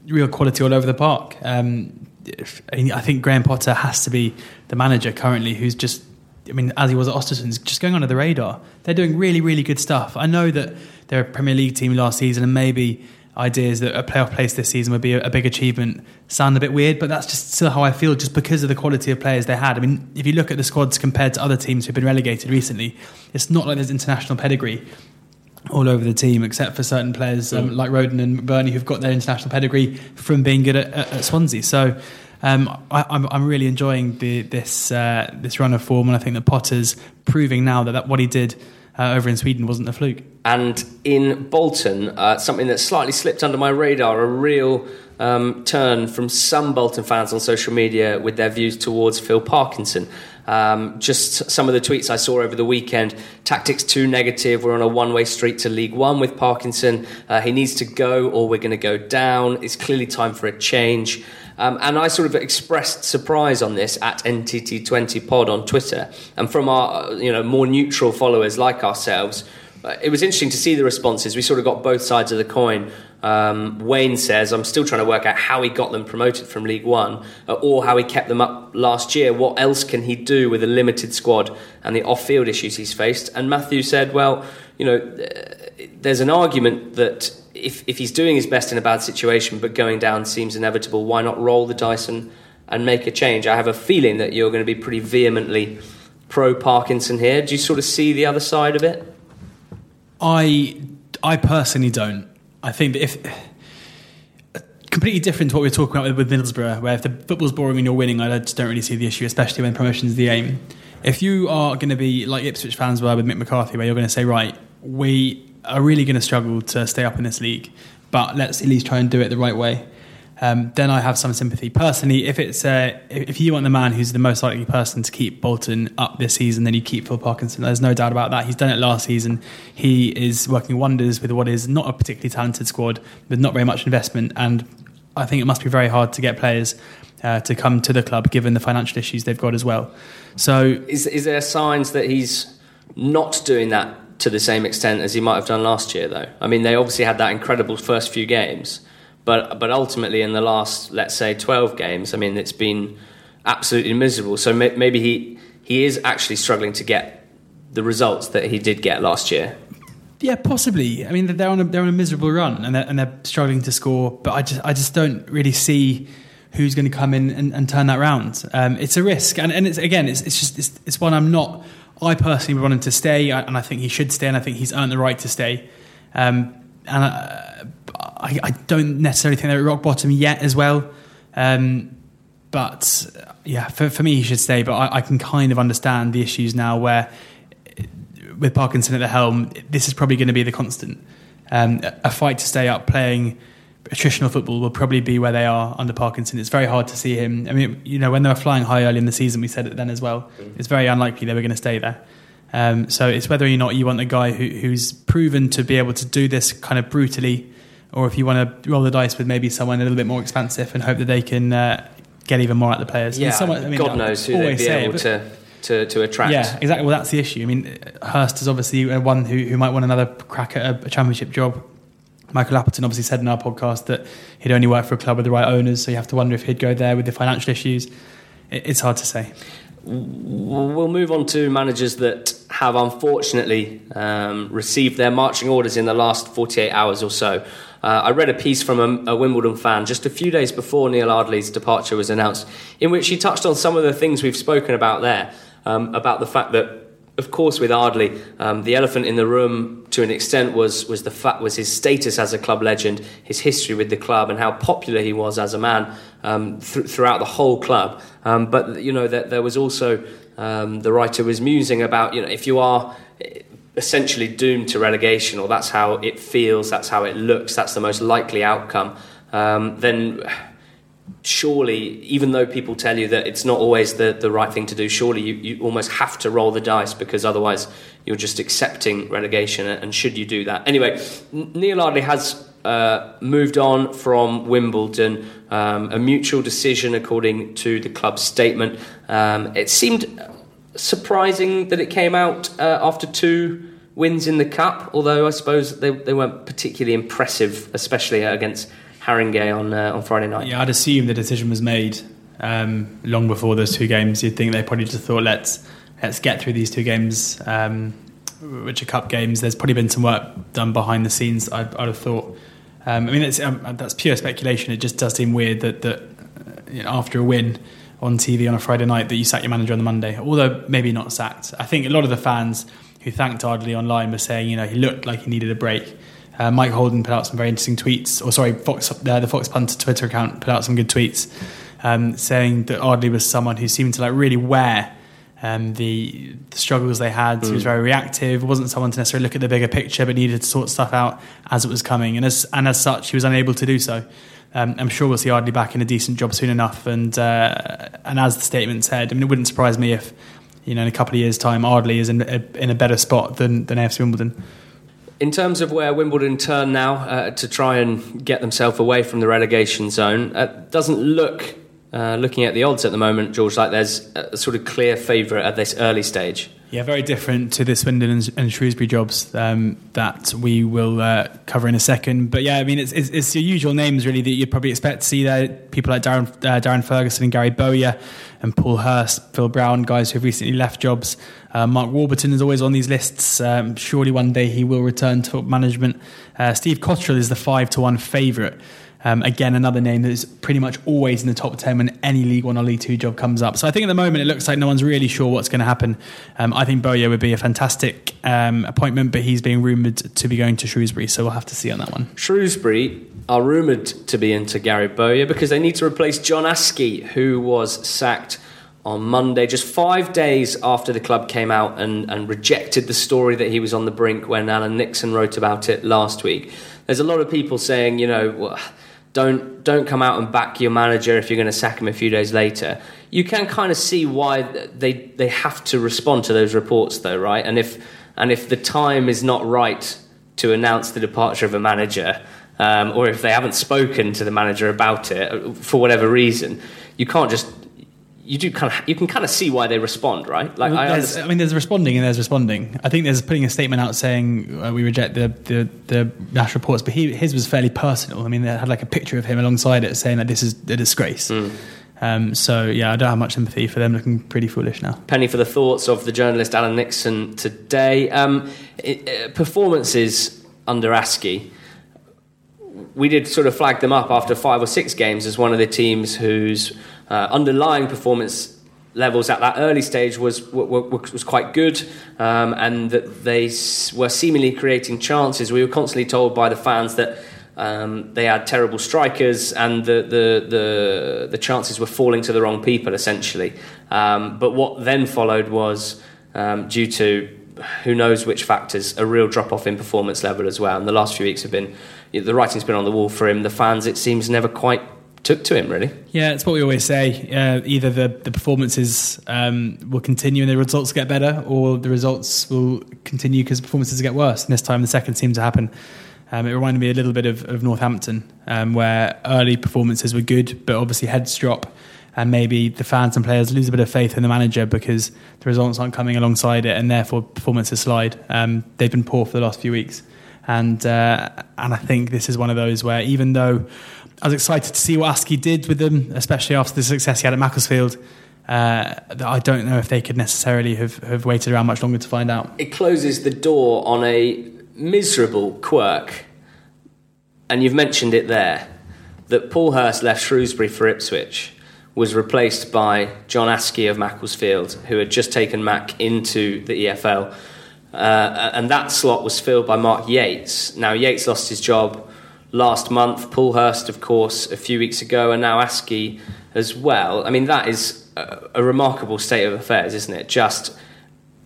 real quality all over the park. Um, if, I think Graham Potter has to be the manager currently who's just, I mean, as he was at Osterson's, just going under the radar. They're doing really, really good stuff. I know that they're a Premier League team last season, and maybe ideas that a playoff place this season would be a big achievement sound a bit weird, but that's just still how I feel, just because of the quality of players they had. I mean, if you look at the squads compared to other teams who've been relegated recently, it's not like there's international pedigree all over the team, except for certain players um, mm. like Roden and McBurney, who've got their international pedigree from being good at, at, at Swansea. So um, I, I'm, I'm really enjoying the, this uh, this run of form, and I think that Potter's proving now that, that what he did Uh, over in Sweden wasn't a fluke. And in Bolton, uh, something that slightly slipped under my radar, a real um, turn from some Bolton fans on social media with their views towards Phil Parkinson. Um, just some of the tweets I saw over the weekend. Tactics too negative, we're on a one-way street to League One with Parkinson. Uh, he needs to go or we're going to go down. It's clearly time for a change. Um, and I sort of expressed surprise on this at N T T twenty pod on Twitter, and from our, you know, more neutral followers like ourselves, uh, it was interesting to see the responses. We sort of got both sides of the coin. Um, Wayne says, I'm still trying to work out how he got them promoted from League One, uh, or how he kept them up last year. What else can he do with a limited squad and the off-field issues he's faced? And Matthew said, well, you know, th- there's an argument that If, if he's doing his best in a bad situation but going down seems inevitable, why not roll the dice and, and make a change? I have a feeling that you're going to be pretty vehemently pro-Parkinson here. Do you sort of see the other side of it? I I personally don't. I think that if... completely different to what we were talking about with, with Middlesbrough, where if the football's boring and you're winning, I just don't really see the issue, especially when promotion's the aim. If you are going to be like Ipswich fans were with Mick McCarthy, where you're going to say, right, we... are really going to struggle to stay up in this league, but let's at least try and do it the right way. Um, then I have some sympathy personally. If it's uh, if you want the man who's the most likely person to keep Bolton up this season, then you keep Phil Parkinson. There's no doubt about that. He's done it last season. He is working wonders with what is not a particularly talented squad, with not very much investment, and I think it must be very hard to get players uh, to come to the club given the financial issues they've got as well. So, is is there signs that he's not doing that to the same extent as he might have done last year, though? I mean, they obviously had that incredible first few games, but but ultimately in the last, let's say, twelve games, I mean, it's been absolutely miserable. So may, maybe he he is actually struggling to get the results that he did get last year. Yeah, possibly. I mean, they're on a, they're on a miserable run, and they're, and they're struggling to score. But I just I just don't really see who's going to come in and, and turn that round. Um, it's a risk, and, and it's again, it's it's just it's, it's one I'm not. I personally want him to stay, and I think he should stay, and I think he's earned the right to stay. Um, and I, I, I don't necessarily think they're at rock bottom yet as well. Um, but, yeah, for, for me, he should stay. But I, I can kind of understand the issues now where, with Parkinson at the helm, this is probably going to be the constant. Um, a fight to stay up, playing attritional football will probably be where they are under Parkinson. It's very hard to see him. I mean, you know, when they were flying high early in the season, we said it then as well. It's very unlikely they were going to stay there. Um, so it's whether or not you want a guy who, who's proven to be able to do this kind of brutally, or if you want to roll the dice with maybe someone a little bit more expansive and hope that they can uh, get even more at the players. Yeah, someone, I mean, God knows who they'd be able to, to, to attract. Yeah, exactly. Well, that's the issue. I mean, Hurst is obviously one who, who might want another crack at a, a championship job. Michael Appleton obviously said in our podcast that he'd only work for a club with the right owners, so you have to wonder if he'd go there with the financial issues. It, it's hard to say. We'll move on to managers that have unfortunately um, received their marching orders in the last forty-eight hours or so. Uh, I read a piece from a, a Wimbledon fan just a few days before Neil Ardley's departure was announced, in which he touched on some of the things we've spoken about there, um, about the fact that, of course, with Ardley, um, the elephant in the room to an extent was was the fact was his status as a club legend, his history with the club, and how popular he was as a man um, th- throughout the whole club. Um, but you know, that there was also um, the writer was musing about, you know, if you are essentially doomed to relegation, or that's how it feels, that's how it looks, that's the most likely outcome, um, then. Surely, even though people tell you that it's not always the, the right thing to do, surely you, you almost have to roll the dice, because otherwise you're just accepting relegation, and should you do that? Anyway, Neil Ardley has uh, moved on from Wimbledon, um, a mutual decision according to the club's statement. Um, it seemed surprising that it came out uh, after two wins in the Cup, although I suppose they, they weren't particularly impressive, especially against Haringey on uh, on Friday night. Yeah, I'd assume the decision was made um, long before those two games. You'd think they probably just thought, let's let's get through these two games, um, which are cup games. There's probably been some work done behind the scenes, I'd, I'd have thought. Um, I mean, it's, um, that's pure speculation. It just does seem weird that, that you know, after a win on T V on a Friday night that you sack your manager on the Monday, although maybe not sacked. I think a lot of the fans who thanked Ardley online were saying, you know, he looked like he needed a break. Uh, Mike Holden put out some very interesting tweets, or sorry, Fox, uh, the Fox Punter Twitter account put out some good tweets um, saying that Ardley was someone who seemed to like really wear um, the, the struggles they had. Mm. He was very reactive, wasn't someone to necessarily look at the bigger picture, but needed to sort stuff out as it was coming. And as and as such, he was unable to do so. Um, I'm sure we'll see Ardley back in a decent job soon enough. And uh, and as the statement said, I mean, it wouldn't surprise me if, you know, in a couple of years' time, Ardley is in a, in a better spot than than A F C Wimbledon. In terms of where Wimbledon turn now uh, to try and get themselves away from the relegation zone, it uh, doesn't look, uh, looking at the odds at the moment, George, like there's a sort of clear favourite at this early stage. Yeah, very different to the Swindon and, and Shrewsbury jobs um, that we will uh, cover in a second. But yeah, I mean, it's, it's, it's your usual names really that you'd probably expect to see there. People like Darren, uh, Darren Ferguson and Gary Bowyer and Paul Hurst, Phil Brown, guys who have recently left jobs. Uh, Mark Warburton is always on these lists. Um, surely one day he will return to management. Uh, Steve Cottrell is the five to one favourite. Um, again, another name that is pretty much always in the top ten when any League One or League Two job comes up. So I think at the moment it looks like no one's really sure what's going to happen. Um, I think Bowyer would be a fantastic um, appointment, but he's being rumoured to be going to Shrewsbury, so we'll have to see on that one. Shrewsbury are rumoured to be into Gary Bowyer because they need to replace John Askie, who was sacked on Monday, just five days after the club came out and, and rejected the story that he was on the brink when Alan Nixon wrote about it last week. There's a lot of people saying, you know, well, Don't don't come out and back your manager if you're going to sack him a few days later. You can kind of see why they they have to respond to those reports, though, right? And if and if the time is not right to announce the departure of a manager, um, or if they haven't spoken to the manager about it for whatever reason, you can't just you do kind of you can kind of see why they respond, right? Like well, I, I mean, there's responding and there's responding. I think there's putting a statement out saying uh, we reject the, the the Nash reports, but he, his was fairly personal. I mean, they had like a picture of him alongside it saying that this is a disgrace. Mm. Um, so yeah, I don't have much sympathy for them. Looking pretty foolish now. Penny for the thoughts of the journalist Alan Nixon today. Um, it, uh, performances under Askie. We did sort of flag them up after five or six games as one of the teams whose uh, underlying performance levels at that early stage was was, was quite good, um, and that they were seemingly creating chances. We were constantly told by the fans that um, they had terrible strikers and the, the the the chances were falling to the wrong people, essentially. Um, but what then followed was um, due to who knows which factors, a real drop-off in performance level as well. And the last few weeks have been, the writing's been on the wall for him. The fans, it seems, never quite took to him, really. Yeah, it's what we always say. Uh, either the, the performances um, will continue and the results get better, or the results will continue because performances get worse. And this time the second seemed to happen. Um, it reminded me a little bit of, of Northampton, um, where early performances were good, but obviously heads drop. And maybe the fans and players lose a bit of faith in the manager because the results aren't coming alongside it, and therefore performances slide. Um, they've been poor for the last few weeks. And uh, and I think this is one of those where, even though I was excited to see what Askey did with them, especially after the success he had at Macclesfield, uh, I don't know if they could necessarily have, have waited around much longer to find out. It closes the door on a miserable quirk, and you've mentioned it there, that Paul Hurst left Shrewsbury for Ipswich, was replaced by John Askey of Macclesfield, who had just taken Mac into the E F L. Uh, and that slot was filled by Mark Yates. Now, Yates lost his job last month, Paul Hurst, of course, a few weeks ago, and now Askey as well. I mean, that is a, a remarkable state of affairs, isn't it? Just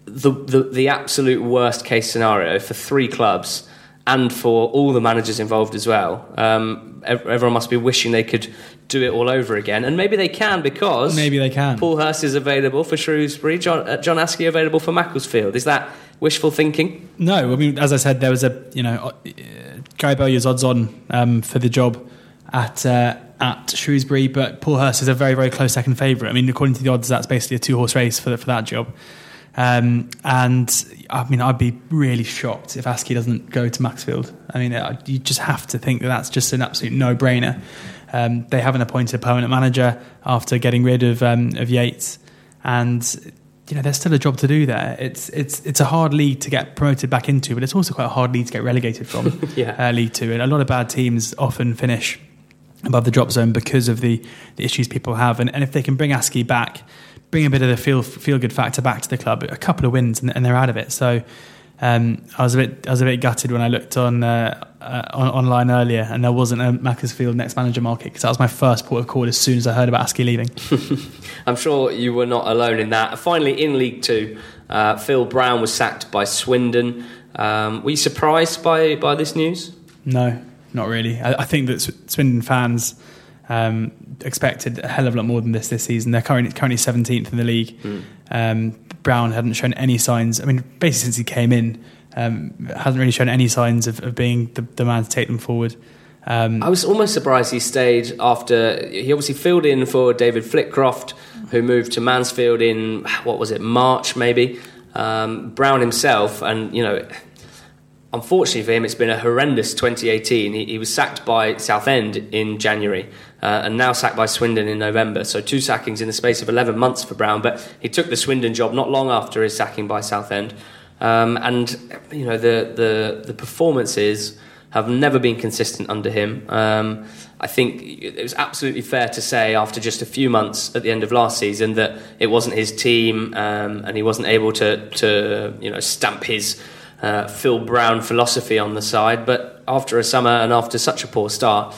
the, the, the absolute worst-case scenario for three clubs and for all the managers involved as well. Um, everyone must be wishing they could do it all over again, and maybe they can, because maybe they can. Paul Hurst is available for Shrewsbury, John, uh, John Askey available for Macclesfield. Is that wishful thinking? No, I mean, as I said, there was a you know uh, Gary Bowyer's odds on um, for the job at uh, at Shrewsbury, but Paul Hurst is a very very close second favourite. I mean, according to the odds, that's basically a two horse race for the, for that job. Um, and I mean, I'd be really shocked if Askey doesn't go to Macclesfield. I mean, uh, you just have to think that that's just an absolute no brainer. Um, they haven't appointed a permanent manager after getting rid of um, of Yates, and you know there's still a job to do there. It's it's it's a hard league to get promoted back into, but it's also quite a hard league to get relegated from. yeah. uh, League Two, and a lot of bad teams often finish above the drop zone because of the, the issues people have. And, and if they can bring Askey back, bring a bit of the feel feel good factor back to the club, a couple of wins and, and they're out of it. So. Um, I was a bit, I was a bit gutted when I looked on, uh, uh, on online earlier, and there wasn't a Macclesfield next manager market, because that was my first port of call as soon as I heard about Askey leaving. I'm sure you were not alone in that. Finally, in League Two, uh, Phil Brown was sacked by Swindon. Um, were you surprised by by this news? No, not really. I, I think that Swindon fans um, expected a hell of a lot more than this this season. They're currently currently seventeenth in the league. Mm. Um, Brown hadn't shown any signs. I mean, basically since he came in, um, hasn't really shown any signs of, of being the, the man to take them forward. Um, I was almost surprised he stayed after he obviously filled in for David Flitcroft, who moved to Mansfield in what was it, March maybe. Um, Brown himself, and you know, unfortunately for him, it's been a horrendous twenty eighteen. He, he was sacked by Southend in January. Uh, and now sacked by Swindon in November. So two sackings in the space of eleven months for Brown, but he took the Swindon job not long after his sacking by Southend. Um, and, you know, the, the, the performances have never been consistent under him. Um, I think it was absolutely fair to say after just a few months at the end of last season that it wasn't his team, um, and he wasn't able to, to you know, stamp his uh, Phil Brown philosophy on the side. But after a summer and after such a poor start,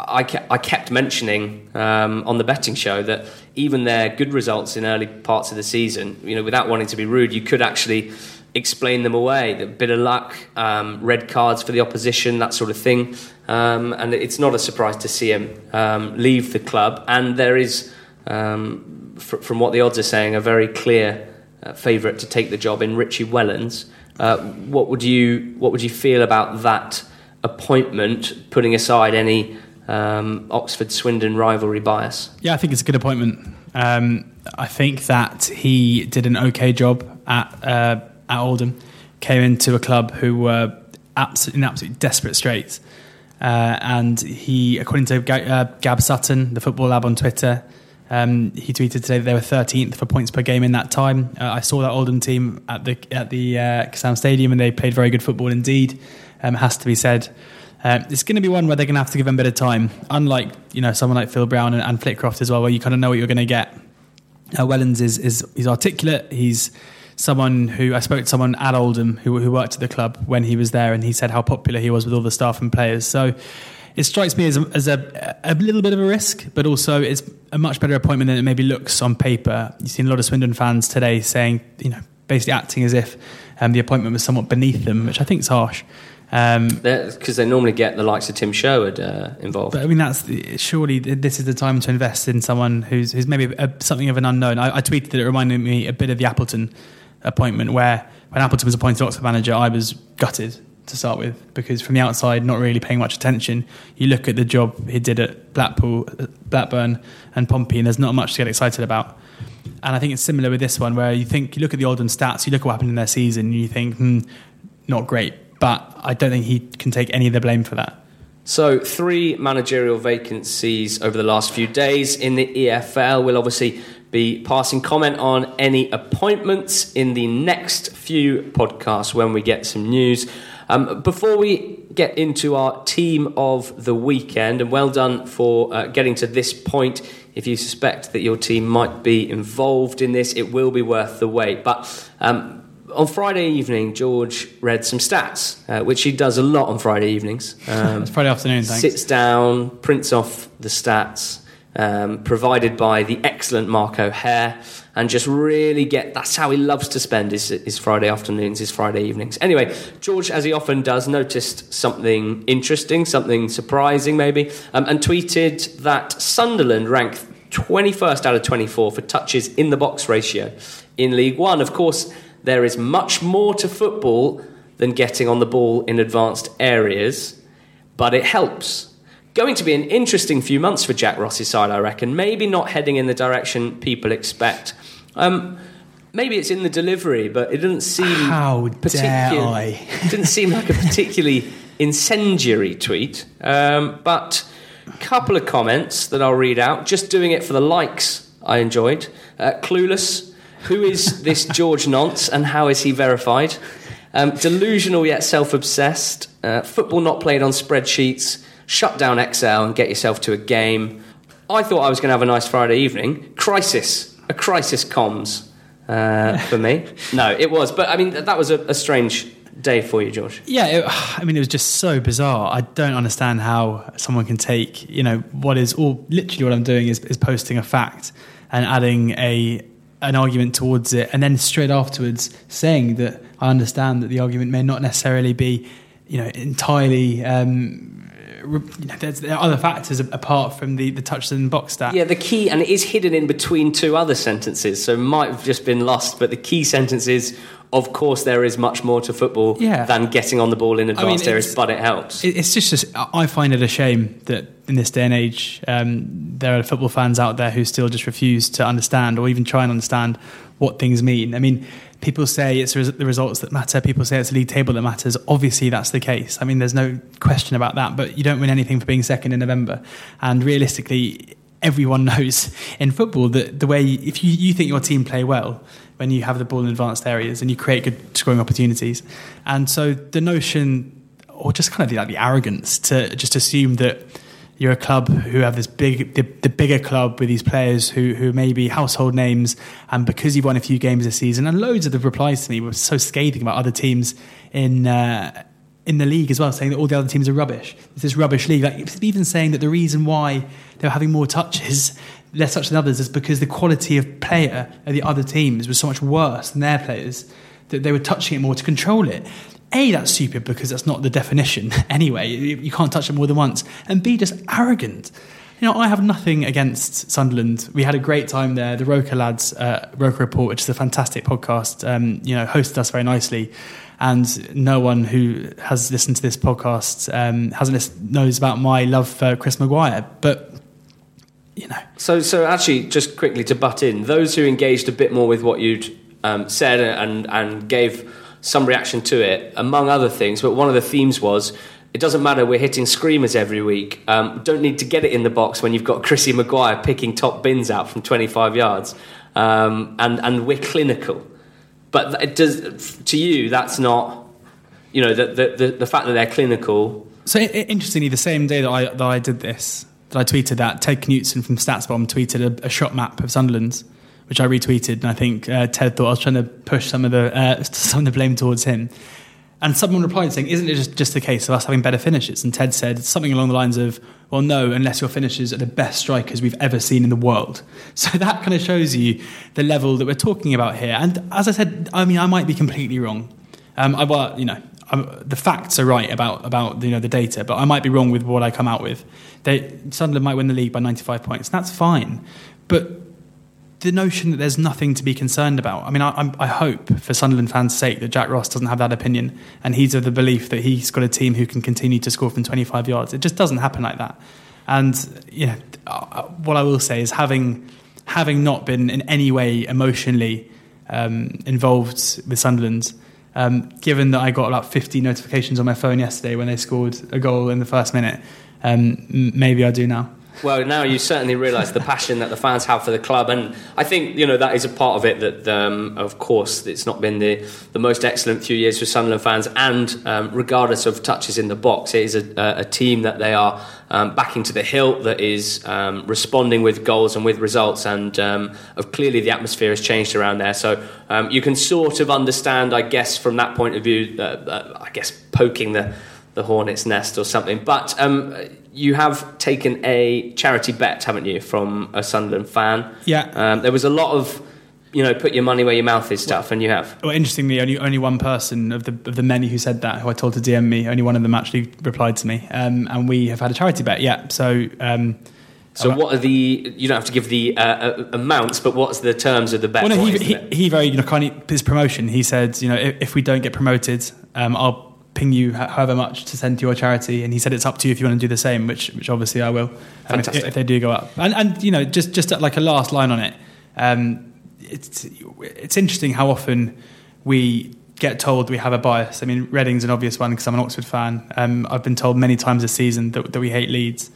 I kept mentioning um, on the betting show that even their good results in early parts of the season, you know, without wanting to be rude, you could actually explain them away. A bit of luck, um, red cards for the opposition, that sort of thing. Um, and it's not a surprise to see him um, leave the club. And there is, um, fr- from what the odds are saying, a very clear uh, favourite to take the job in Richie Wellens. Uh, what would you what would you feel about that appointment, putting aside any Um, Oxford-Swindon rivalry bias? Yeah, I think it's a good appointment. Um, I think that he did an okay job at uh, at Oldham. Came into a club who were absolute, in absolute desperate straits, uh, and he, according to G- uh, Gab Sutton, the Football Lab on Twitter, um, he tweeted today that they were thirteenth for points per game in that time. Uh, I saw that Oldham team at the at the uh, Kassam Stadium, and they played very good football indeed. Um, has to be said. Uh, it's going to be one where they're going to have to give them a bit of time, unlike you know someone like Phil Brown and, and Flitcroft as well, where you kind of know what you're going to get. Uh, Wellens is is he's articulate. He's someone who I spoke to someone at Oldham who who worked at the club when he was there, and he said how popular he was with all the staff and players. So it strikes me as a, as a a little bit of a risk, but also it's a much better appointment than it maybe looks on paper. You've seen a lot of Swindon fans today saying, you know, basically acting as if um, the appointment was somewhat beneath them, which I think is harsh. Because um, they normally get the likes of Tim Sherwood uh, involved. But I mean, that's the, surely this is the time to invest in someone who's, who's maybe a, something of an unknown. I, I tweeted that it reminded me a bit of the Appleton appointment, where when Appleton was appointed Oxford manager, I was gutted to start with, because from the outside, not really paying much attention, you look at the job he did at Blackpool, Blackburn and Pompey, and there's not much to get excited about. And I think it's similar with this one, where you think, you look at the Oldham stats, you look at what happened in their season, and you think, hmm, not great. But I don't think he can take any of the blame for that. So three managerial vacancies over the last few days in the E F L. We'll obviously be passing comment on any appointments in the next few podcasts when we get some news. Um, before we get into our team of the weekend, and well done for uh, getting to this point. If you suspect that your team might be involved in this, it will be worth the wait. But um, on Friday evening, George read some stats, uh, which he does a lot on Friday evenings. Um, it's Friday afternoon, thanks. Sits down, prints off the stats um, provided by the excellent Marco Hare, and just really get... That's how he loves to spend his, his Friday afternoons, his Friday evenings. Anyway, George, as he often does, noticed something interesting, something surprising maybe, um, and tweeted that Sunderland ranked twenty-first out of twenty-four for touches in the box ratio in League One. Of course, there is much more to football than getting on the ball in advanced areas, but it helps. Going to be an interesting few months for Jack Ross's side, I reckon. Maybe not heading in the direction people expect. Um, maybe it's in the delivery, but it didn't seem... How dare I? It didn't seem like a particularly incendiary tweet. Um, but a couple of comments that I'll read out. Just doing it for the likes, I enjoyed. Uh, clueless. Who is this George Nonce and how is he verified? Um, delusional yet self-obsessed. Uh, football not played on spreadsheets. Shut down X L and get yourself to a game. I thought I was going to have a nice Friday evening. Crisis. A crisis comms uh, for me. No, it was. But, I mean, that was a, a strange day for you, George. Yeah, it, I mean, it was just so bizarre. I don't understand how someone can take, you know, what is all... Literally what I'm doing is, is posting a fact and adding a an argument towards it, and then straight afterwards saying that I understand that the argument may not necessarily be, you know, entirely... Um, You know, there's, there are other factors apart from the, the touches and box stat. Yeah, the key, and it is hidden in between two other sentences, so might have just been lost, but the key sentence is, of course, there is much more to football yeah. than getting on the ball in advanced I mean, areas, but it helps. It's just, just, I find it a shame that in this day and age, um, there are football fans out there who still just refuse to understand or even try and understand what things mean. I mean, people say it's the results that matter. People say it's the league table that matters. Obviously, that's the case. I mean, there's no question about that, but you don't win anything for being second in November. And realistically, everyone knows in football that the way, if you, you think your team play well, when you have the ball in advanced areas and you create good scoring opportunities. And so the notion, or just kind of like the arrogance to just assume that you're a club who have this big, the, the bigger club with these players who who may be household names, and because you've won a few games this season, and loads of the replies to me were so scathing about other teams in uh, in the league as well, saying that all the other teams are rubbish. It's this rubbish league. Like even saying that the reason why they're having more touches, less touches than others, is because the quality of player of the other teams was so much worse than their players that they were touching it more to control it. A, that's stupid because that's not the definition anyway. You can't touch it more than once. And B, just arrogant. You know, I have nothing against Sunderland. We had a great time there. The Roker lads, uh, Roker Report, which is a fantastic podcast, um, you know, hosted us very nicely. And no one who has listened to this podcast um, hasn't listened, knows about my love for Chris Maguire. But you know, so so actually, just quickly to butt in, those who engaged a bit more with what you'd um, said and and gave some reaction to it, among other things, but one of the themes was, it doesn't matter, we're hitting screamers every week, um, don't need to get it in the box when you've got Chrissy Maguire picking top bins out from twenty-five yards, um, and, and we're clinical. But it does, to you, that's not, you know, the, the, the, the fact that they're clinical. So interestingly, the same day that I, that I did this, that I tweeted that, Ted Knutson from StatsBomb tweeted a, a shot map of Sunderland's, which I retweeted, and I think uh, Ted thought I was trying to push some of the uh, some of the blame towards him. And someone replied saying, isn't it just, just the case of us having better finishes? And Ted said something along the lines of, well, no, unless your finishes are the best strikers we've ever seen in the world. So that kind of shows you the level that we're talking about here. And as I said, I mean, I might be completely wrong. Um, I, well, you know, I'm, the facts are right about about you know the data, but I might be wrong with what I come out with. They Sunderland might win the league by ninety-five points. That's fine, but the notion that there's nothing to be concerned about. I mean, I, I'm, I hope for Sunderland fans' sake that Jack Ross doesn't have that opinion, and he's of the belief that he's got a team who can continue to score from twenty-five yards. It just doesn't happen like that. And you know, what I will say is having having not been in any way emotionally um, involved with Sunderland. Um, given that I got about fifty notifications on my phone yesterday when they scored a goal in the first minute, um, maybe I do now. Well, now you certainly realise the passion that the fans have for the club, and I think you know that is a part of it. That um, of course it's not been the, the most excellent few years for Sunderland fans, and um, regardless of touches in the box, it is a, a team that they are um, backing to the hilt, that is um, responding with goals and with results, and um, of clearly the atmosphere has changed around there. So um, you can sort of understand, I guess, from that point of view. Uh, uh, I guess poking the. the hornet's nest or something, but um, you have taken a charity bet, haven't you, from a Sunderland fan? Yeah. Um, there was a lot of, you know, put your money where your mouth is stuff, well, and you have. Well, interestingly, only only one person of the of the many who said that, who I told to D M me, only one of them actually replied to me, um, and we have had a charity bet. Yeah. So. Um, So what are the... You don't have to give the uh, amounts, but what's the terms of the bet? Well, no, he, he, he very... You know, kind of his promotion, he said, you know, if, if we don't get promoted, um, I'll ping you however much to send to your charity, and he said it's up to you if you want to do the same, which which obviously I will. Fantastic. Um, if, if they do go up, and and you know just just like a last line on it, um, it's it's interesting how often we get told we have a bias. I mean, Reading's an obvious one because I'm an Oxford fan. Um, I've been told many times this season that, that we hate Leeds.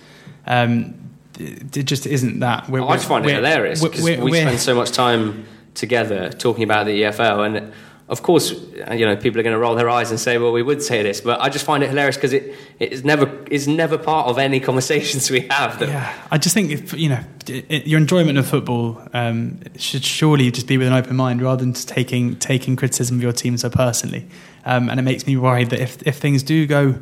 Um, it, it just isn't that. We're, oh, we're, I just find it hilarious because we we're, spend so much time together talking about the E F L and. Of course, you know, people are going to roll their eyes and say, well, we would say this, but I just find it hilarious because it it's never is never part of any conversations we have. That... Yeah, I just think, if, you know, it, your enjoyment of football um, should surely just be with an open mind rather than just taking taking criticism of your team so personally. Um, and it makes me worried that if, if things do go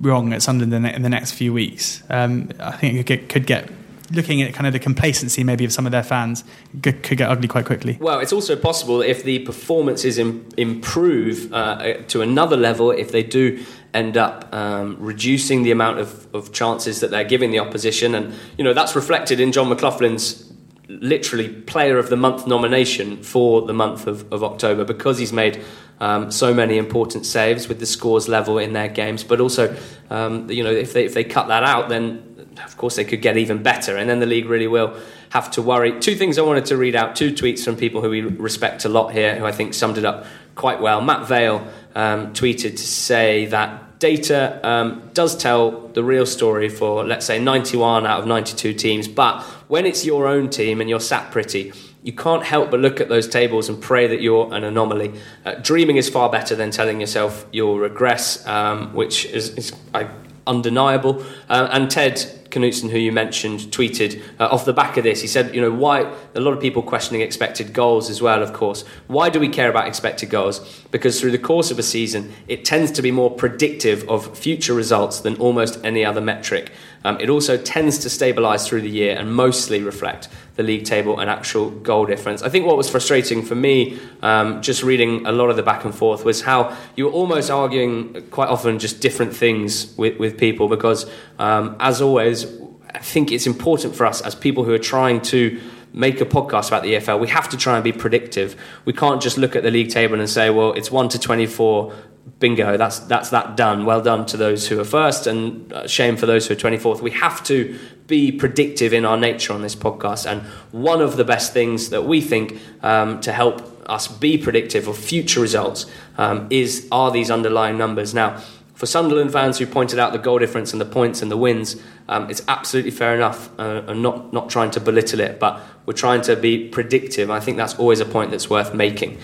wrong at Sunderland in the, in the next few weeks, um, I think it could, could get... looking at kind of the complacency maybe of some of their fans g- could get ugly quite quickly. Well, it's also possible if the performances im- improve uh, to another level, if they do end up um, reducing the amount of, of chances that they're giving the opposition, and you know that's reflected in John McLaughlin's literally player of the month nomination for the month of, of October, because he's made um, so many important saves with the scores level in their games, but also um, you know if they if they cut that out, then of course they could get even better, and then the league really will have to worry. Two things I wanted to read out, two tweets from people who we respect a lot here, who I think summed it up quite well. Matt Vale um, tweeted to say that data um, does tell the real story for, let's say, ninety-one out of ninety-two teams, but when it's your own team and you're sat pretty, you can't help but look at those tables and pray that you're an anomaly. Uh, dreaming is far better than telling yourself you'll regress, um, which is, is I undeniable. Uh, and Ted Knutson, who you mentioned, tweeted uh, off the back of this. He said, you know, why a lot of people questioning expected goals as well, of course. Why do we care about expected goals? Because through the course of a season, it tends to be more predictive of future results than almost any other metric. Um, it also tends to stabilise through the year and mostly reflect the league table and actual goal difference. I think what was frustrating for me, um, just reading a lot of the back and forth, was how you were almost arguing quite often just different things with, with people because, um, as always, I think it's important for us as people who are trying to make a podcast about the E F L, we have to try and be predictive. We can't just look at the league table and say, well, it's one to twenty-four, bingo, that's that's that done. Well done to those who are first and shame for those who are twenty-fourth. We have to be predictive in our nature on this podcast, and one of the best things that we think um, to help us be predictive of future results um, is are these underlying numbers. Now, for Sunderland fans who pointed out the goal difference and the points and the wins, um, it's absolutely fair enough. Uh, I'm not, not trying to belittle it, but we're trying to be predictive. I think that's always a point that's worth making.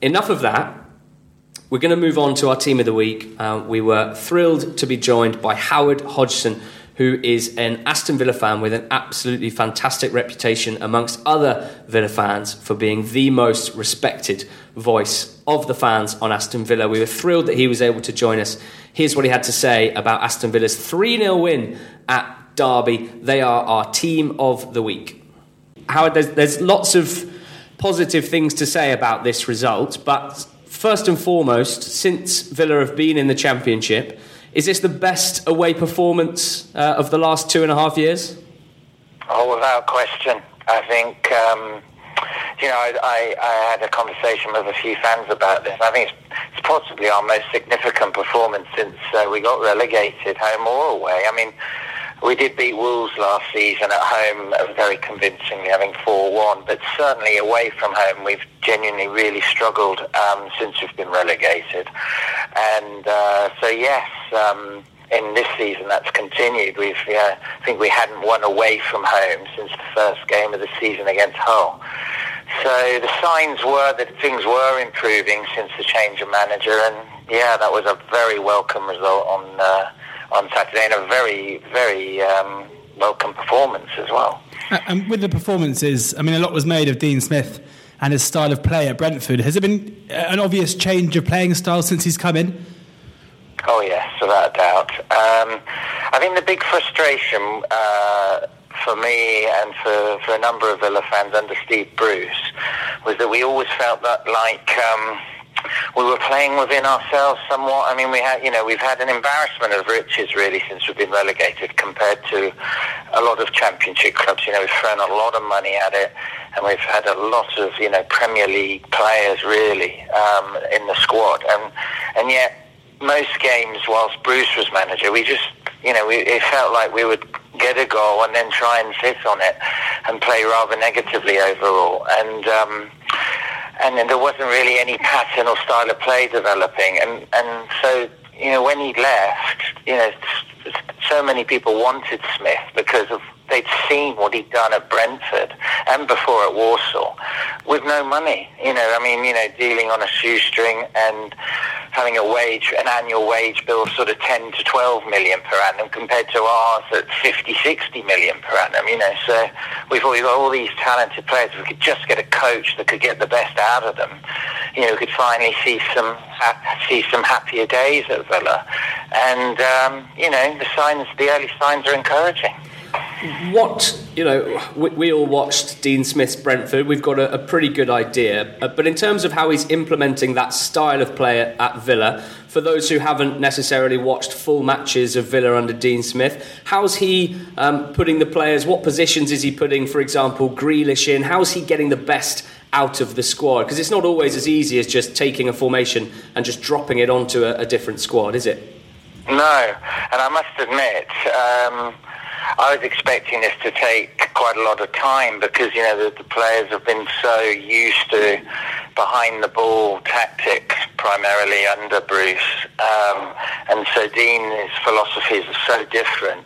Enough of that. We're going to move on to our team of the week. Uh, we were thrilled to be joined by Howard Hodgson, who is an Aston Villa fan with an absolutely fantastic reputation amongst other Villa fans for being the most respected voice of the fans on Aston Villa. We were thrilled that he was able to join us. Here's what he had to say about Aston Villa's three nil win at Derby. They are our team of the week. Howard, there's, there's lots of positive things to say about this result, but first and foremost, since Villa have been in the Championship, is this the best away performance uh, of the last two and a half years? Oh, without question. I think, um, you know, I, I, I had a conversation with a few fans about this. I think it's, it's possibly our most significant performance since uh, we got relegated, home or away. I mean, we did beat Wolves last season at home very convincingly, having four one, but certainly away from home we've genuinely really struggled um, since we've been relegated. And uh, so, yes, um, in this season that's continued. We've, yeah, I think we hadn't won away from home since the first game of the season against Hull. So the signs were that things were improving since the change of manager, and, yeah, that was a very welcome result on... Uh, on Saturday, and a very, very um, welcome performance as well. And with the performances, I mean, a lot was made of Dean Smith and his style of play at Brentford. Has there been an obvious change of playing style since he's come in? Oh, yes, without a doubt. Um, I think the big frustration uh, for me and for, for a number of Villa fans under Steve Bruce was that we always felt that, like... Um, we were playing within ourselves somewhat. I mean, we had, you know, we've had an embarrassment of riches really since we've been relegated compared to a lot of Championship clubs. You know, we've thrown a lot of money at it, and we've had a lot of, you know, Premier League players really um, in the squad, and and yet most games whilst Bruce was manager, we just, you know, we, it felt like we would get a goal and then try and sit on it and play rather negatively overall, and. Um, And then there wasn't really any pattern or style of play developing. And, and so, you know, when he left, you know, so many people wanted Smith because of, they'd seen what he'd done at Brentford and before at Walsall with no money. You know, I mean, you know, dealing on a shoestring and having a wage, an annual wage bill of sort of ten to twelve million per annum compared to ours at fifty, sixty million per annum, you know. So we've always got all these talented players. If we could just get a coach that could get the best out of them, you know, we could finally see some see some happier days at Villa. And, um, you know, the signs, the early signs are encouraging. What, you know, we, we all watched Dean Smith's Brentford. We've got a, a pretty good idea. Uh, but in terms of how he's implementing that style of play at, at Villa, for those who haven't necessarily watched full matches of Villa under Dean Smith, how's he um, putting the players? What positions is he putting, for example, Grealish in? How's he getting the best out of the squad? Because it's not always as easy as just taking a formation and just dropping it onto a, a different squad, is it? No. And I must admit... Um... I was expecting this to take quite a lot of time because, you know, the, the players have been so used to behind-the-ball tactics primarily under Bruce. Um, and so Dean's philosophies are so different.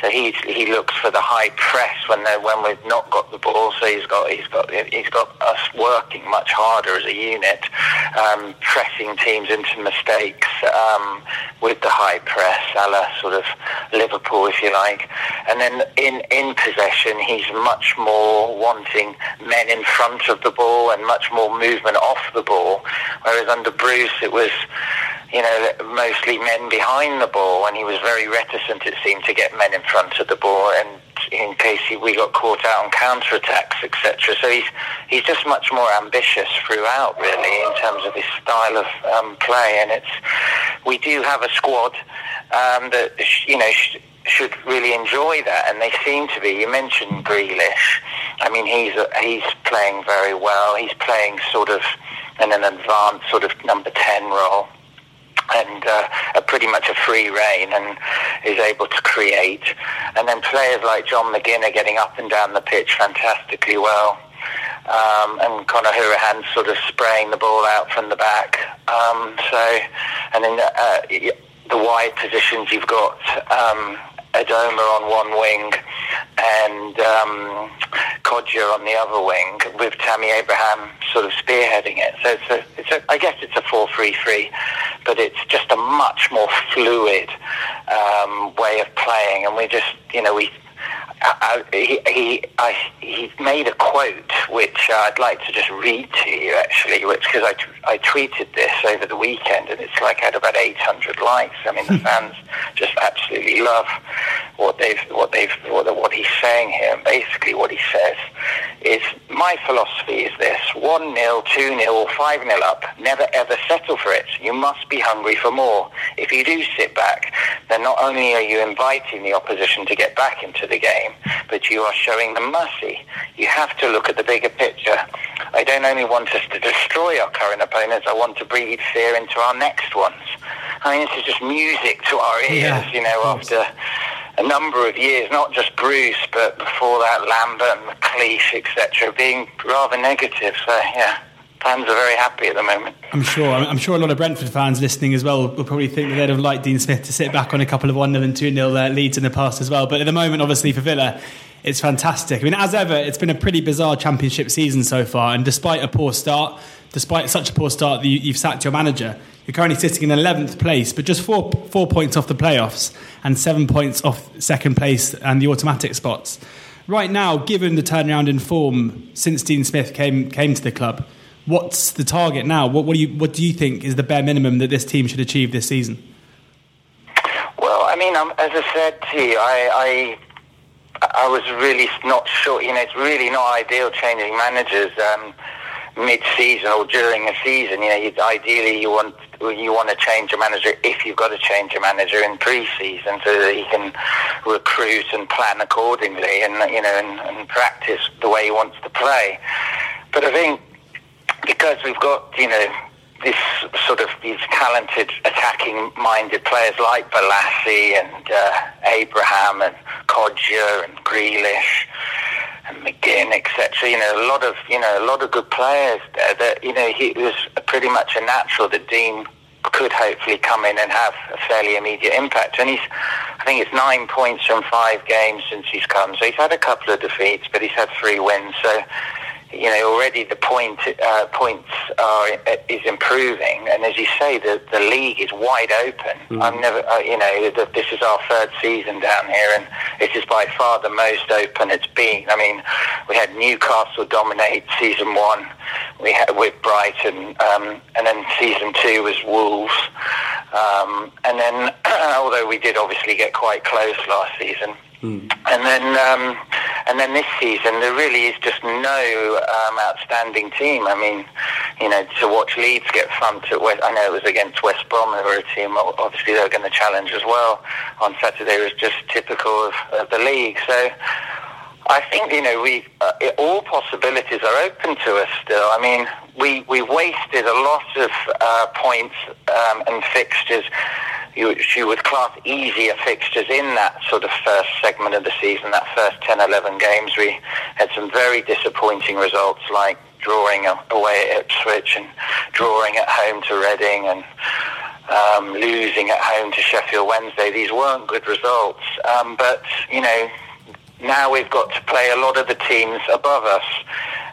So he he looks for the high press when they, when we've not got the ball. So he's got he's got he's got us working much harder as a unit, um, pressing teams into mistakes um, with the high press, a la sort of Liverpool, if you like. And then in in possession, he's much more wanting men in front of the ball and much more movement off the ball. Whereas under Bruce, it was, you know, mostly men behind the ball, and he was very reticent, it seemed, to get men in front of the ball, and in case he, we got caught out on counter-attacks, et cetera. So he's he's just much more ambitious throughout, really, in terms of his style of um, play. And it's we do have a squad um, that, you know, sh- should really enjoy that, and they seem to be. You mentioned Grealish. I mean, he's he's playing very well. He's playing sort of in an advanced sort of number ten role, and uh, a pretty much a free rein, and is able to create. And then players like John McGinn are getting up and down the pitch fantastically well, um, and Conor Hourihan's sort of spraying the ball out from the back. Um, so, and in the, uh, the wide positions, you've got um, Adoma on one wing and um, Codger on the other wing, with Tammy Abraham sort of spearheading it. So it's a, it's a, I guess it's a four three three, but it's just a much more fluid um, way of playing. And we just, you know, we I, he, he, I, he made a quote which I'd like to just read to you, actually, which because I, t- I tweeted this over the weekend, and it's like had about eight hundred likes. I mean, the fans just absolutely love what they've what they've what, what he's saying here. And basically, what he says is, my philosophy is this: one nil, two nil, or five nil up. Never ever settle for it. You must be hungry for more. If you do sit back, then not only are you inviting the opposition to get back into the game, but you are showing them mercy. You have to look at the bigger picture. I don't only want us to destroy our current opponents, I want to breathe fear into our next ones. I mean, this is just music to our ears, yeah, you know, after a number of years, not just Bruce, but before that, Lambert, McLeish, et cetera, being rather negative. So, yeah, fans are very happy at the moment. I'm sure. I'm sure a lot of Brentford fans listening as well will probably think that they'd have liked Dean Smith to sit back on a couple of one nil and two nil uh, leads in the past as well. But at the moment, obviously, for Villa, it's fantastic. I mean, as ever, it's been a pretty bizarre Championship season so far. And despite a poor start, despite such a poor start that you, you've sacked your manager, you're currently sitting in eleventh place, but just four four points off the playoffs and seven points off second place and the automatic spots. Right now, given the turnaround in form since Dean Smith came came to the club, what's the target now? What, what do you what do you think is the bare minimum that this team should achieve this season? Well, I mean, I'm, as I said to you, I, I I was really not sure. You know, it's really not ideal changing managers um, mid-season or during a season. You know, you'd, ideally you want you want to change a manager if you've got to change a manager in pre-season so that he can recruit and plan accordingly, and you know, and, and practice the way he wants to play. But I think, because we've got, you know, this sort of these talented attacking-minded players like Balassi and uh, Abraham and Codger and Grealish and McGinn, et cetera. You know, a lot of you know a lot of good players there. That you know, he was pretty much a natural that Dean could hopefully come in and have a fairly immediate impact. And he's, I think it's nine points from five games since he's come. So he's had a couple of defeats, but he's had three wins. So, you know, already the point uh, points are is improving, and as you say, the the league is wide open. Mm. I'm never, uh, you know, the, this is our third season down here, and this is by far the most open it's been. I mean, we had Newcastle dominate season one, we had with Brighton, um, and then season two was Wolves, um, and then although we did obviously get quite close last season. Mm. And then, um, and then this season there really is just no um, outstanding team. I mean, you know, to watch Leeds get thumped at West, I know it was against West Brom, they were a team obviously they were going to challenge as well on Saturday, was just typical of, of the league. So I think, you know, we uh, it, all possibilities are open to us still. I mean, we we wasted a lot of uh, points um, and fixtures. She would class easier fixtures in that sort of first segment of the season, that first ten, eleven games. We had some very disappointing results, like drawing away at Ipswich and drawing at home to Reading and um, losing at home to Sheffield Wednesday. These weren't good results. Um, but, you know, now we've got to play a lot of the teams above us.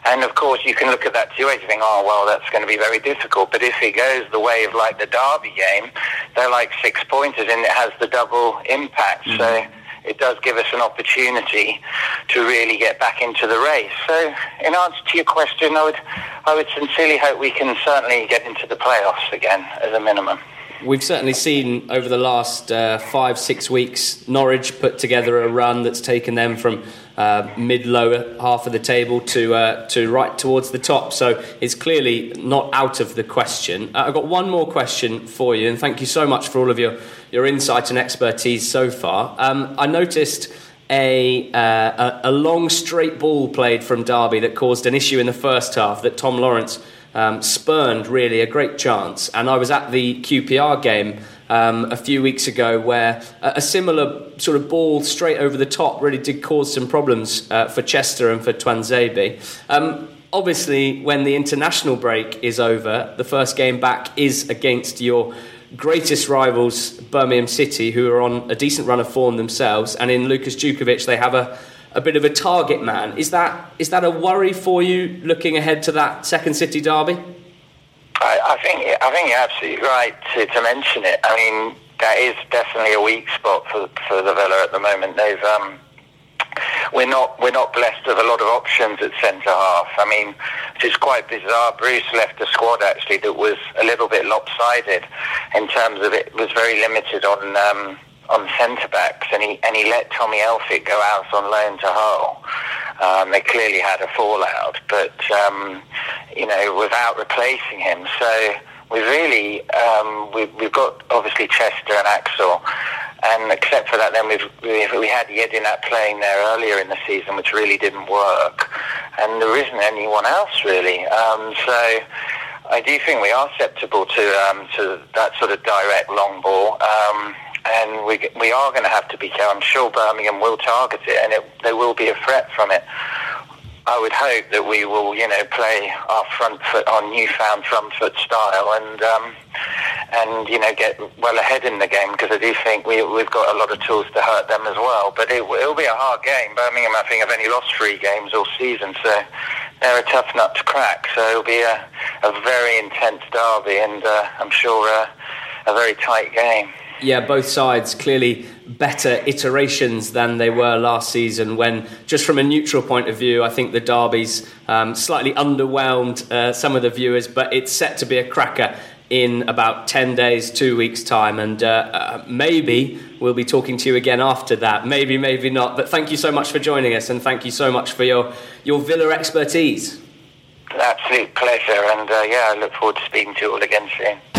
And of course, you can look at that two ways. You think, oh, well, that's going to be very difficult. But if it goes the way of like the Derby game, they're like six pointers and it has the double impact. Mm-hmm. So it does give us an opportunity to really get back into the race. So in answer to your question, I would, I would sincerely hope we can certainly get into the playoffs again as a minimum. We've certainly seen over the last uh, five, six weeks, Norwich put together a run that's taken them from uh, mid-lower half of the table to uh, to right towards the top. So it's clearly not out of the question. Uh, I've got one more question for you, and thank you so much for all of your, your insight and expertise so far. Um, I noticed a, uh, a a long straight ball played from Derby that caused an issue in the first half that Tom Lawrence Um, spurned, really, a great chance. And I was at the Q P R game um, a few weeks ago where a, a similar sort of ball straight over the top really did cause some problems uh, for Chester and for Tuanzebe. Um, obviously, when the international break is over, the first game back is against your greatest rivals, Birmingham City, who are on a decent run of form themselves. And in Lukas Djukovic, they have a a bit of a target man. Is that is that a worry for you looking ahead to that second City derby? I, I think I think you're absolutely right to, to mention it. I mean, that is definitely a weak spot for for the Villa at the moment. They've um, we're not we're not blessed with a lot of options at centre half. I mean, it's quite bizarre. Bruce left a squad actually that was a little bit lopsided in terms of it was very limited on um, on centre backs, and he and he let Tommy Elphick go out on loan to Hull. Um, they clearly had a fallout, but um, you know, without replacing him, so. We really, um, we, we've got obviously Chester and Axel, and except for that, then we've, we, we had Yedinat playing there earlier in the season, which really didn't work, and there isn't anyone else really. Um, so I do think we are susceptible to um, to that sort of direct long ball, um, and we we are going to have to be careful. I'm sure Birmingham will target it, and it, there will be a threat from it. I would hope that we will, you know, play our front foot, our newfound front foot style, and um, and you know, get well ahead in the game, because I do think we we've got a lot of tools to hurt them as well. But it, it'll be a hard game. Birmingham, I think, have only lost three games all season, so they're a tough nut to crack. So it'll be a, a very intense derby, and uh, I'm sure a, a very tight game. Yeah, both sides clearly better iterations than they were last season, when just from a neutral point of view I think the derby's um, slightly underwhelmed uh, some of the viewers, but it's set to be a cracker in about ten days, two weeks time, and uh, uh, maybe we'll be talking to you again after that, maybe, maybe not, but thank you so much for joining us, and thank you so much for your, your Villa expertise. An absolute pleasure, and uh, yeah, I look forward to speaking to you all again soon.